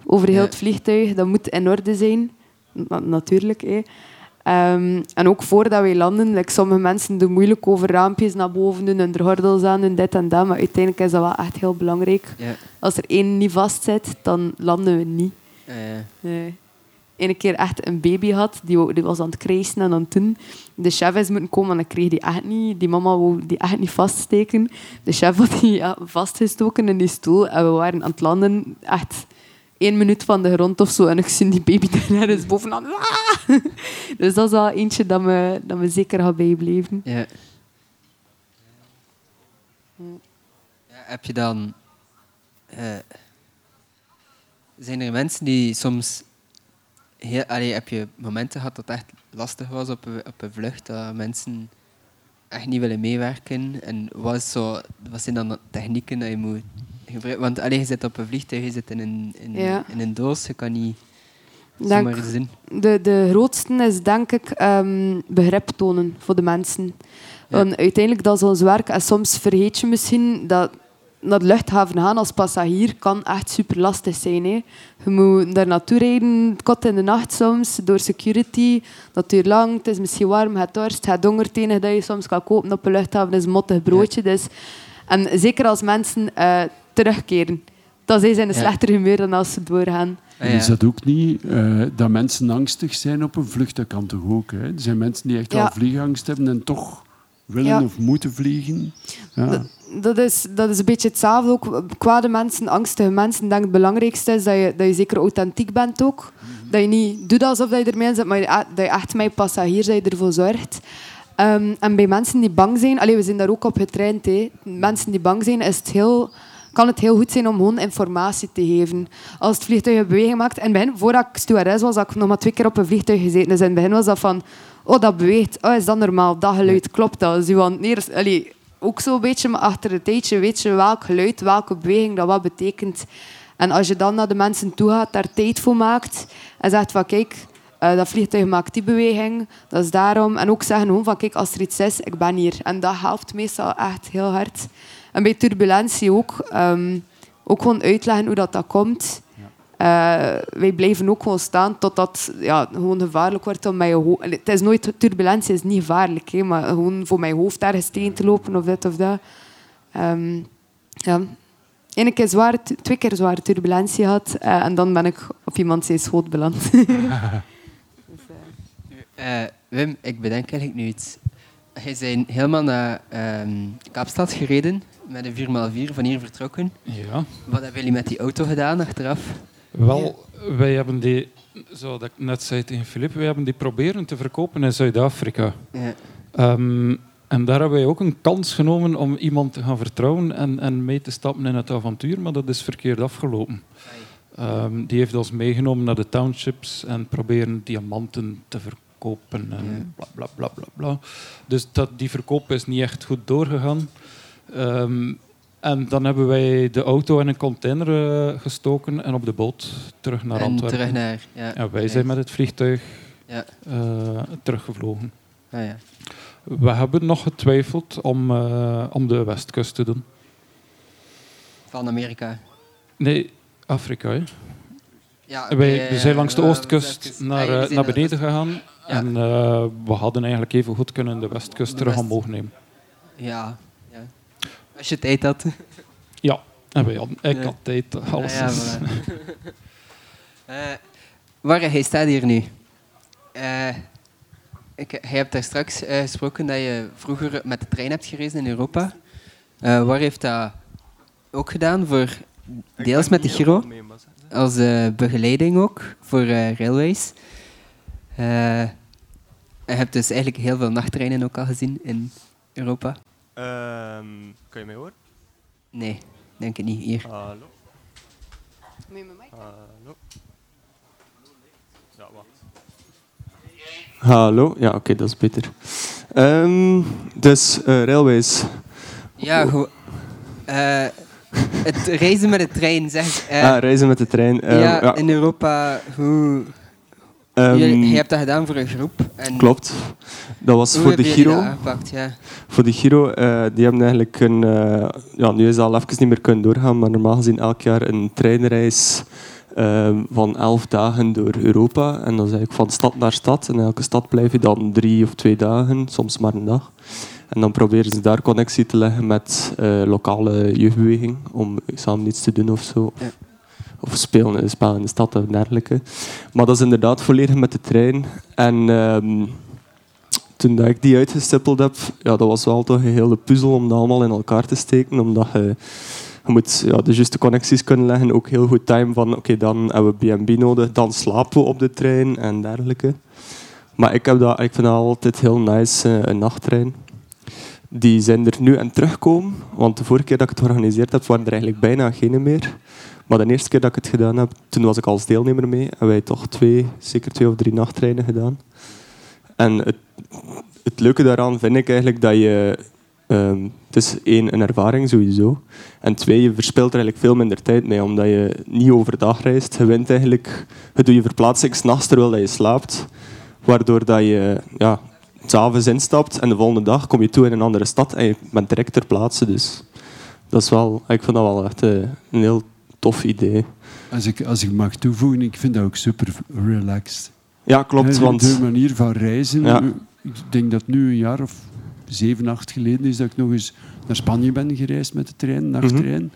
over heel het vliegtuig. Dat moet in orde zijn. Natuurlijk, hé. Um, en ook voordat wij landen, like, sommige mensen doen moeilijk over raampjes naar boven doen, hun gordels aan doen, dit en dat. Maar uiteindelijk is dat wel echt heel belangrijk. Yeah. Als er één niet vast zit, dan landen we niet. Yeah. Nee. Ene keer echt een baby had, die, die was aan het krijsen en aan het doen. De chef is moeten komen en dat kreeg die echt niet. Die mama wou die echt niet vaststeken. De chef had die ja, vastgestoken in die stoel en we waren aan het landen echt... Eén minuut van de grond of zo en ik zie die baby daar dus bovenaan. Ah! Dus dat is al eentje dat me, dat me zeker gaat bijblijven. Ja. Ja, heb je dan... Uh, zijn er mensen die soms... Heel, allee, heb je momenten gehad dat het echt lastig was op een, op een vlucht? Dat mensen echt niet willen meewerken? En wat, zo, wat zijn dan de technieken dat je moet... Want allee, je zit op een vliegtuig, je zit in een, in, ja. in een doos, je kan niet zomaar zin. De, de grootste is denk ik um, begrip tonen voor de mensen. Ja. En uiteindelijk dat is ons werk en soms vergeet je misschien dat naar de luchthaven gaan als passagier kan echt super lastig zijn. Hè. Je moet daar naartoe rijden, kot in de nacht soms, door security. Dat duurt lang, het is misschien warm, het dorst, het honger. Het enige dat je soms kan kopen op een luchthaven is een mottig broodje. Ja. Dus, en zeker als mensen... Uh, terugkeren. Dat is in een ja. slechter humeur dan als ze doorgaan. En is dat ook niet uh, dat mensen angstig zijn op een vlucht? Dat kan toch ook? Hè? Er zijn mensen die echt ja. al vliegangst hebben en toch willen ja. of moeten vliegen. Ja. Dat, dat, is, dat is een beetje hetzelfde. Ook kwade mensen, angstige mensen. Ik denk het belangrijkste is dat je, dat je zeker authentiek bent ook. Mm-hmm. Dat je niet doet alsof je ermee zit, maar dat je echt mijn passagier dat je ervoor zorgt. Um, en bij mensen die bang zijn... Allee, we zijn daar ook op getraind. Hè. Mensen die bang zijn, is het heel... kan het heel goed zijn om gewoon informatie te geven. Als het vliegtuig een beweging maakt... En bij hen, voordat ik stewardess was, had ik nog maar twee keer op een vliegtuig gezeten. Dus in het begin was dat van... Oh, dat beweegt. Oh, is dat normaal? Dat geluid, klopt dat? Als u aan het neer... Allee, ook zo'n beetje, maar achter het tijdje weet je welk geluid, welke beweging, dat wat betekent. En als je dan naar de mensen toe gaat, daar tijd voor maakt en zegt van kijk... Uh, dat vliegtuig maakt die beweging, dat is daarom. En ook zeggen gewoon van, kijk, als er iets is, ik ben hier. En dat helpt meestal echt heel hard. En bij turbulentie ook. Um, ook gewoon uitleggen hoe dat, dat komt. Ja. Uh, wij blijven ook gewoon staan totdat ja, gewoon gevaarlijk wordt om mijn hoofd... Het is nooit... Turbulentie is niet gevaarlijk, hè, maar gewoon voor mijn hoofd ergens tegen te lopen of dit of dat. Um, ja. Eén keer zwaar, twee keer zware turbulentie had. Uh, en dan ben ik op iemand zijn schoot beland. Uh, Wim, ik bedenk eigenlijk nu iets. Jij bent helemaal naar uh, Kaapstad gereden, met een vier bij vier van hier vertrokken. Ja. Wat hebben jullie met die auto gedaan achteraf? Wel, wij hebben die, zoals ik net zei tegen Filip, wij hebben die proberen te verkopen in Zuid-Afrika. Ja. Um, en daar hebben wij ook een kans genomen om iemand te gaan vertrouwen en, en mee te stappen in het avontuur, maar dat is verkeerd afgelopen. Um, die heeft ons meegenomen naar de townships en proberen diamanten te verkopen. Kopen en bla, bla, bla, bla, bla. Dus dat, die verkoop is niet echt goed doorgegaan. Um, en dan hebben wij de auto in een container uh, gestoken en op de boot terug naar Antwerpen. En terug naar, ja. En wij zijn met het vliegtuig ja. uh, teruggevlogen. Ah, ja. We hebben nog getwijfeld om, uh, om de westkust te doen. Van Amerika? Nee, Afrika. Hè. Ja, wij, we zijn langs de oostkust naar, uh, naar beneden gegaan. Ja. En uh, we hadden eigenlijk even goed kunnen de westkust de terug west. omhoog nemen. Ja, ja. Als je tijd had. Ja, en wij hadden, ik ja. had tijd. Alles. Ja, ja, uh, waar jij staat hier nu. Uh, ik, jij hebt daar straks uh, gesproken dat je vroeger met de trein hebt gereisd in Europa. Uh, waar heeft dat ook gedaan? Voor deels met de Chiro. Als uh, begeleiding ook, voor uh, railways. Uh, je hebt dus eigenlijk heel veel nachttreinen ook al gezien in Europa. Um, kan je mij horen? Nee, denk ik niet. Hier. Hallo? Moet je mijn mic? Hallo? Ja, wacht. Hallo? Ja, oké, okay, dat is beter. Um, dus, uh, railways. Ja, goed. Uh, Het reizen met de trein, zeg. Uh, ah, reizen met de trein. Uh, ja, ja, in Europa, hoe... Um, je, je hebt dat gedaan voor een groep. En klopt. Dat was voor de Chiro. Ja. Voor de Chiro, uh, die hebben eigenlijk een... Uh, ja, nu is dat al even niet meer kunnen doorgaan, maar normaal gezien elk jaar een treinreis uh, van elf dagen door Europa. En dat is eigenlijk van stad naar stad. En elke stad blijf je dan drie of twee dagen, soms maar een dag. En dan proberen ze daar connectie te leggen met uh, lokale jeugdbeweging om samen iets te doen of zo. Ja. Of spelen, spelen in de stad en dergelijke. Maar dat is inderdaad volledig met de trein. En um, toen dat ik die uitgestippeld heb, ja, dat was wel toch een hele puzzel om dat allemaal in elkaar te steken. Omdat je, je moet ja, de juiste connecties kunnen leggen. Ook heel goed time van, oké, okay, dan hebben we B en B nodig. Dan slapen we op de trein en dergelijke. Maar ik, heb dat, ik vind dat altijd heel nice, uh, een nachttrein. Die zijn er nu en terugkomen, want de vorige keer dat ik het georganiseerd heb, waren er eigenlijk bijna geen meer. Maar de eerste keer dat ik het gedaan heb, toen was ik als deelnemer mee. En wij hebben toch twee, zeker twee of drie nachttreinen gedaan. En het, het leuke daaraan vind ik eigenlijk dat je... Um, het is één, een ervaring sowieso. En twee, je verspilt er eigenlijk veel minder tijd mee, omdat je niet overdag reist. Je wint eigenlijk... Je doet je verplaatsing 's nachts terwijl je slaapt, waardoor dat je... Ja, 's avonds instapt en de volgende dag kom je toe in een andere stad en je bent direct ter plaatse. Dus dat is wel, ik vind dat wel echt een heel tof idee. Als ik, als ik mag toevoegen, ik vind dat ook super relaxed. Ja, klopt. Want... de manier van reizen. Ja. Ik denk dat nu een jaar of zeven, acht geleden is dat ik nog eens naar Spanje ben gereisd met de trein, nachttrein. Mm-hmm.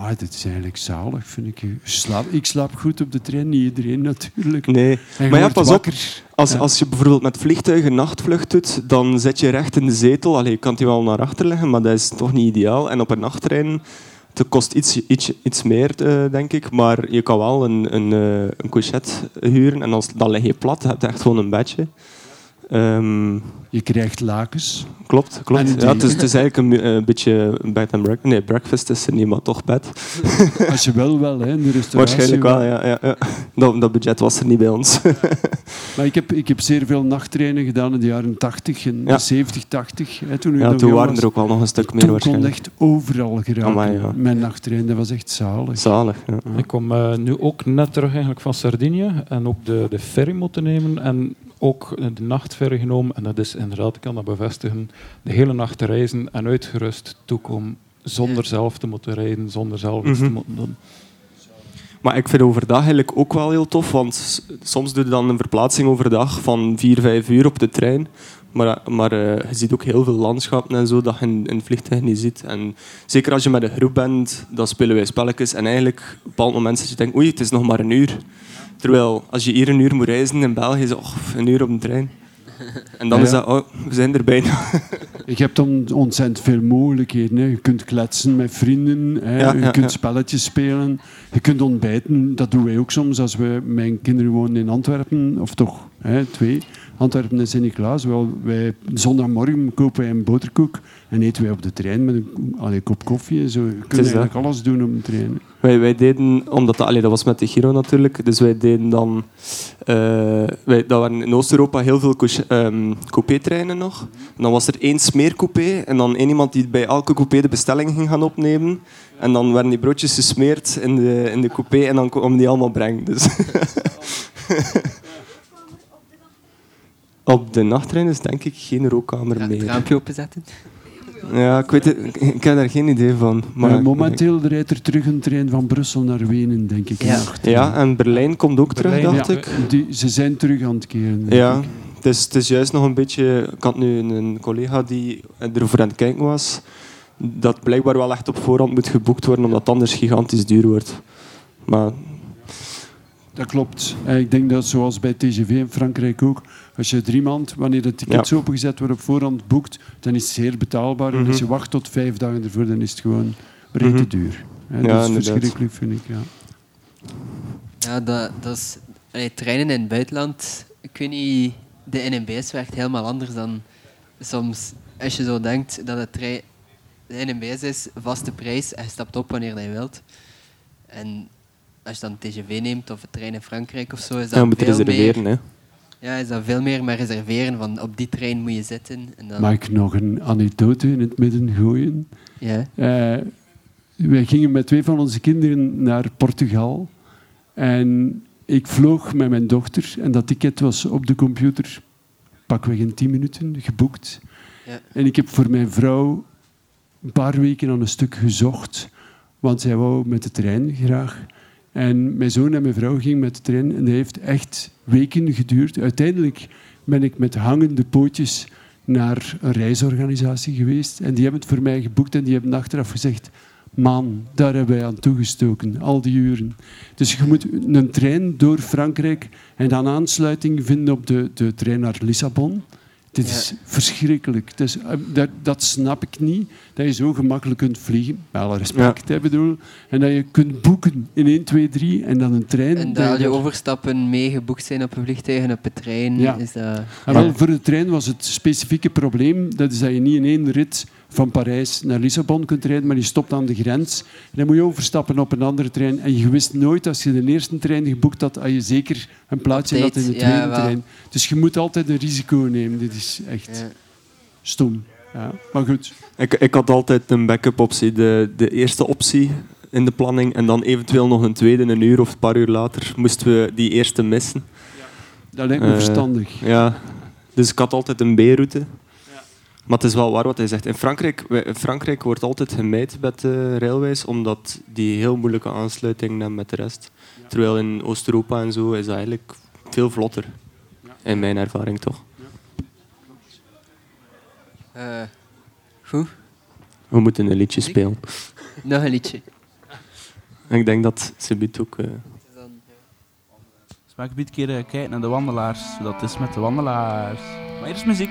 Ja, dit is eigenlijk zalig, vind ik. Ik slaap, ik slaap goed op de trein, niet iedereen natuurlijk. Nee, maar ja, pas op. Als, als je bijvoorbeeld met vliegtuigen nachtvlucht doet, dan zit je recht in de zetel. Allee, je kan die wel naar achter leggen, maar dat is toch niet ideaal. En op een nachttrein, het kost iets, iets, iets meer, denk ik. Maar je kan wel een, een, een couchette huren en dan lig je plat. Je hebt echt gewoon een bedje. Um, je krijgt lakens. Klopt, klopt. Ja, het, is, het is eigenlijk een uh, beetje bed and breakfast. Nee, breakfast is er niet, maar toch bed. Als je wil, wel, hè, in de restauratie. Waarschijnlijk wel, ja. ja, ja. Dat, dat budget was er niet bij ons. Maar ik heb, ik heb zeer veel nachttreinen gedaan in de jaren tachtig en ja. zeventig, tachtig. Hè, toen ja, toen waren was, er ook wel nog een stuk meer waarschijnlijk. Ik kon echt overal geraken. Amai, ja. Mijn nachttrein, dat was echt zalig. Zalig, ja. Ja. Ik kom uh, nu ook net terug eigenlijk van Sardinië en ook de, de ferry moeten nemen en ook de nachtferry genomen. En dat is inderdaad, ik kan dat bevestigen, de hele nacht te reizen en uitgerust toekomen zonder zelf te moeten rijden, zonder zelf iets mm-hmm. te moeten doen. Maar ik vind overdag eigenlijk ook wel heel tof, want soms doe je dan een verplaatsing overdag van vier, vijf uur op de trein. Maar, maar uh, je ziet ook heel veel landschappen en zo dat je in, in vliegtuigen niet ziet. En zeker als je met een groep bent, dan spelen wij spelletjes. En eigenlijk op een bepaald moment zit je denkt, oei, het is nog maar een uur. Terwijl als je hier een uur moet reizen in België, is oh, een uur op de trein. En dan ja. is dat, oh, we zijn er bijna. Je hebt dan ontzettend veel mogelijkheden. Hè. Je kunt kletsen met vrienden, hè. Ja, je ja, kunt ja. spelletjes spelen, je kunt ontbijten. Dat doen wij ook soms als we, mijn kinderen wonen in Antwerpen, of toch hè, twee. Antwerpen en Sint-Niklaas. Wij, zondagmorgen kopen wij een boterkoek en eten wij op de trein met een, een kop koffie. Zo. Je kunt eigenlijk dat. alles doen op de trein. Wij, wij deden, omdat dat, allee, dat was met de Chiro natuurlijk, dus wij deden dan... Uh, wij, dat waren in Oost-Europa heel veel couche, um, coupé-treinen nog. En dan was er één smeercoupé en dan één iemand die bij elke coupé de bestelling ging gaan opnemen. En dan werden die broodjes gesmeerd in de, in de coupé en dan kwam die allemaal brengen. Dus... Op de nachttrein is denk ik geen rookkamer ja, meer. Een raampje openzetten? Ja, ik, weet het, ik heb daar geen idee van. Maar ja, momenteel rijdt er terug een trein van Brussel naar Wenen, denk ik. Ja, ja en Berlijn komt ook Berlijn, terug, dacht ja. ik. Die, ze zijn terug aan het keren. Ja, het is, het is juist nog een beetje... Ik had nu een collega die erover aan het kijken was, dat blijkbaar wel echt op voorhand moet geboekt worden, omdat het anders gigantisch duur wordt. Maar... Dat klopt. Ik denk dat zoals bij T G V in Frankrijk ook, als je drie maand, wanneer de tickets ja. opengezet worden op voorhand boekt, dan is het zeer betaalbaar. Mm-hmm. En als je wacht tot vijf dagen ervoor, dan is het gewoon breed te duur. Mm-hmm. He, dat ja, is inderdaad. Verschrikkelijk, vind ik. Ja, ja dat, dat is... Allee, treinen in het buitenland, ik weet niet... De N M B S werkt helemaal anders dan soms. Als je zo denkt dat het trein... De N M B S is vaste prijs en je stapt op wanneer je wilt. En... Als je dan een T G V neemt of een trein in Frankrijk of zo, is dat ja, moet je veel reserveren, meer... Hè? Ja, is dat veel meer met reserveren, van op die trein moet je zitten. En dan... Mag ik nog een anekdote in het midden gooien? Ja. Uh, wij gingen met twee van onze kinderen naar Portugal. En ik vloog met mijn dochter en dat ticket was op de computer, pakweg in tien minuten, geboekt. Ja. En ik heb voor mijn vrouw een paar weken aan een stuk gezocht, want zij wou met de trein graag... En mijn zoon en mijn vrouw gingen met de trein en dat heeft echt weken geduurd. Uiteindelijk ben ik met hangende pootjes naar een reisorganisatie geweest. En die hebben het voor mij geboekt en die hebben achteraf gezegd... Man, daar hebben wij aan toegestoken, al die uren. Dus je moet een trein door Frankrijk en dan aansluiting vinden op de, de trein naar Lissabon. Dit is ja. verschrikkelijk. Dus, dat, dat snap ik niet. Dat je zo gemakkelijk kunt vliegen. Met alle respect, ja. hè, bedoel. En dat je kunt boeken in één, twee, drie en dan een trein. En dat je overstappen mee geboekt zijn op een vliegtuig en op een trein. Ja. Is dat... ja. En wel, voor de trein was het specifieke probleem dat is dat je niet in één rit van Parijs naar Lissabon kunt rijden, maar je stopt aan de grens. En dan moet je overstappen op een andere trein. En je wist nooit, als je de eerste trein geboekt had, dat je zeker een plaatsje had in de tweede ja, trein. Dus je moet altijd een risico nemen. Dit is echt ja. stom. Ja. Maar goed. Ik, ik had altijd een backup optie. De, de eerste optie in de planning en dan eventueel nog een tweede, een uur of een paar uur later, moesten we die eerste missen. Ja. Dat lijkt me uh, verstandig. Ja. Dus ik had altijd een B-route. Maar het is wel waar wat hij zegt. In Frankrijk, in Frankrijk wordt altijd gemijd met de railways, omdat die heel moeilijke aansluiting hebben met de rest. Ja. Terwijl in Oost-Europa en zo is dat eigenlijk veel vlotter. Ja. In mijn ervaring toch. Ja. Uh, goed. We moeten een liedje spelen. Nog een liedje. Ik denk dat ze biedt ook... Uh... Dus mag ik een keer kijken naar de wandelaars, hoe dat is met de wandelaars. Maar eerst muziek.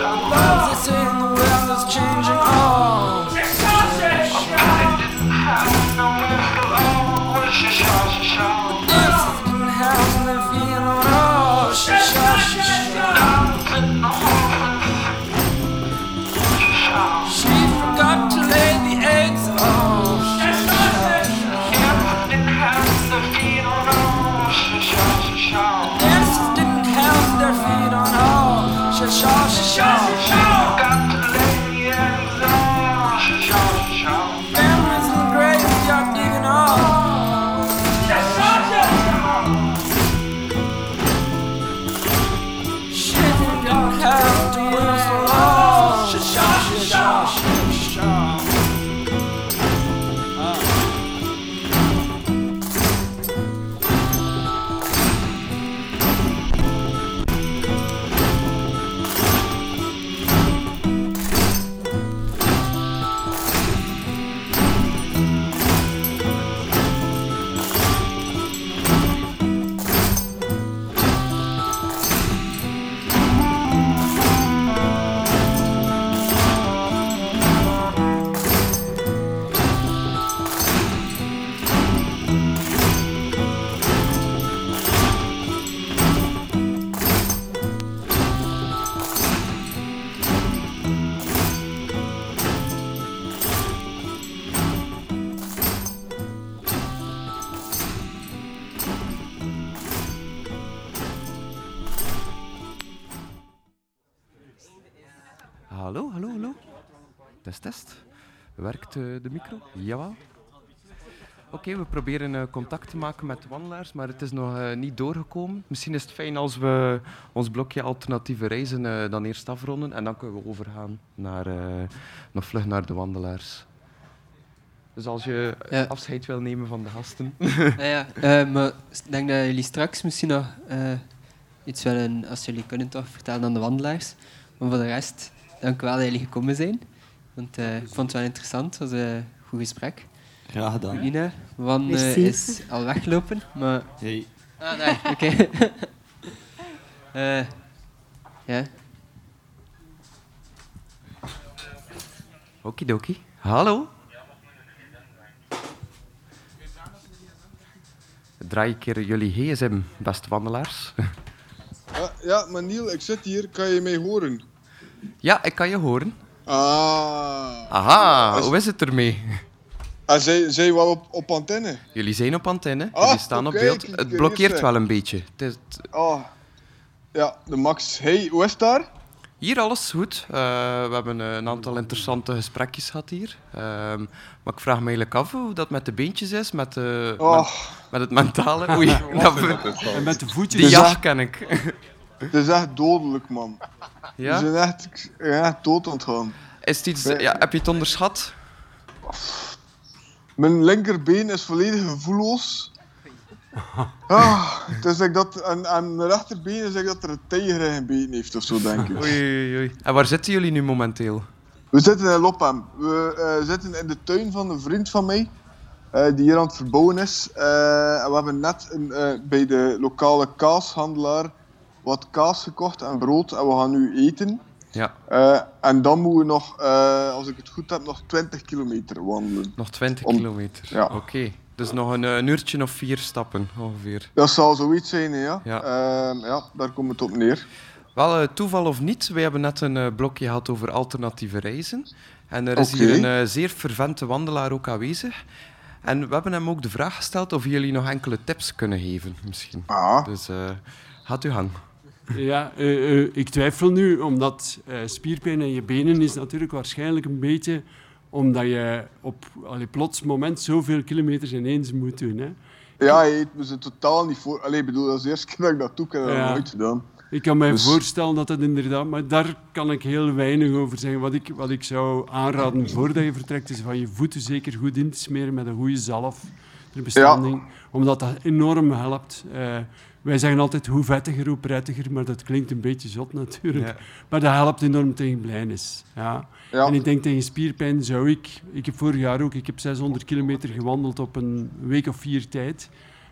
Hallo, hallo, hallo. Test, test. Werkt uh, de micro? Jawel. Oké, okay, we proberen uh, contact te maken met wandelaars, maar het is nog uh, niet doorgekomen. Misschien is het fijn als we ons blokje alternatieve reizen uh, dan eerst afronden en dan kunnen we overgaan naar, uh, nog vlug naar de wandelaars. Dus als je ja. afscheid wil nemen van de gasten. Ja, ja. Uh, maar ik denk dat jullie straks misschien nog uh, iets willen, als jullie kunnen toch, vertellen aan de wandelaars. Maar voor de rest... Dank wel dat jullie gekomen zijn. Want, uh, ik vond het wel interessant. Het was een goed gesprek. Graag gedaan. Nina, Wan uh, is al weggelopen, maar... Hey. Ah, nee, oké. Okay. uh, yeah. Okidoki. Hallo. Draai een keer jullie gsm, beste wandelaars. ja, ja, maar Niel, ik zit hier. Kan je mij horen? Ja, ik kan je horen. Ah. Aha, als... hoe is het ermee? Ah, zijn, zijn we al op, op antenne? Jullie zijn op antenne, ah, jullie staan okay, op beeld. Het blokkeert wel een beetje. Het is t... ah. Ja, de Max. Hey, hoe is het daar? Hier alles goed. Uh, we hebben een aantal interessante gesprekjes gehad hier. Uh, maar ik vraag me eigenlijk af hoe dat met de beentjes is, met, de, oh. met, met het mentale. Oei, en met de voetjes. Die jacht ken ik. Het is echt dodelijk, man. Ja? Ze zijn echt, echt dood aan het gaan. Is het iets, ja, heb je het onderschat? Mijn linkerbeen is volledig gevoelloos. Ah, het is like dat, en, en mijn rechterbeen is like dat er een tijger in gebeten heeft of zo, denk ik. Oei, oei, oei. En waar zitten jullie nu momenteel? We zitten in Lophem. We uh, zitten in de tuin van een vriend van mij, uh, die hier aan het verbouwen is. Uh, we hebben net een, uh, bij de lokale kaashandelaar wat kaas gekocht en brood en we gaan nu eten. Ja. Uh, en dan moeten we nog, uh, als ik het goed heb, nog twintig kilometer wandelen. Nog twintig Om... kilometer? Ja. Oké. Okay. Dus nog een, een uurtje of vier stappen, ongeveer. Dat zou zoiets zijn, ja. Ja. Uh, ja, daar komt het op neer. Wel, uh, toeval of niet, we hebben net een uh, blokje gehad over alternatieve reizen. En er is okay. hier een uh, zeer fervente wandelaar ook aanwezig. En we hebben hem ook de vraag gesteld of jullie nog enkele tips kunnen geven, misschien. Ah. Dus uh, gaat uw gang. Ja, uh, uh, ik twijfel nu, omdat uh, spierpijn in je benen is natuurlijk waarschijnlijk een beetje omdat je op allee, plots moment zoveel kilometers ineens moet doen. Hè. Ja, je eet me ze totaal niet voor. Allee, bedoel, dat is de eerste keer dat ik dat doe, ik heb dat ja. nooit gedaan. Ik kan mij dus... voorstellen dat dat inderdaad... Maar daar kan ik heel weinig over zeggen. Wat ik, wat ik zou aanraden voordat je vertrekt, is van je voeten zeker goed in te smeren met een goede zalf ter bestanding. Ja. Omdat dat enorm helpt... Uh, Wij zeggen altijd hoe vettiger, hoe prettiger, maar dat klinkt een beetje zot natuurlijk. Ja. Maar dat helpt enorm tegen blindnis. Ja. Ja. En ik denk tegen spierpijn zou ik... Ik heb vorig jaar ook ik heb zeshonderd kilometer gewandeld op een week of vier tijd.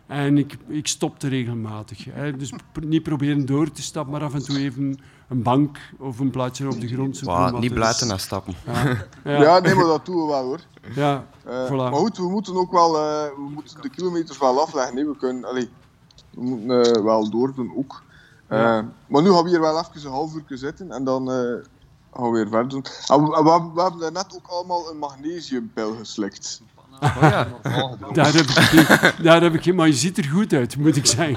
En ik, ik stopte regelmatig. Hè. Dus pr- niet proberen door te stappen, maar af en toe even een bank of een plaatje op de grond zoeken. Wow, niet blijven naar stappen. Ja. Ja. Ja, nee, maar dat doen we wel hoor. Ja, uh, voilà. Maar goed, we moeten ook wel uh, we moeten de kilometers wel afleggen. Nee, we, kunnen, allez, we moeten uh, wel doordoen ook. Uh, ja. Maar nu gaan we hier wel even een half uur zitten en dan uh, gaan we weer verder doen. En we, we, we hebben daarnet ook allemaal een magnesiumpil geslikt. Oh ja. Daar heb, ik, daar heb ik geen, maar je ziet er goed uit, moet ik zeggen.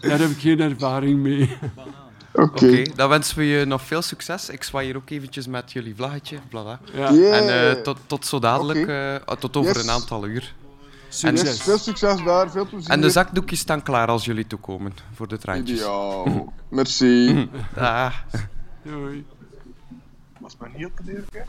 Daar heb ik geen ervaring mee. Oké, okay. Okay, dan wensen we je nog veel succes. Ik zwaai hier ook eventjes met jullie vlaggetje. Voilà. Ja. Yeah. En uh, tot, tot zo dadelijk, okay. uh, tot over yes. een aantal uur. Succes. En, yes, veel succes daar, veel plezier. En de zakdoekjes staan klaar als jullie toekomen voor de treintjes. Ja, merci. Doei. Was maar niet op de deur, hè?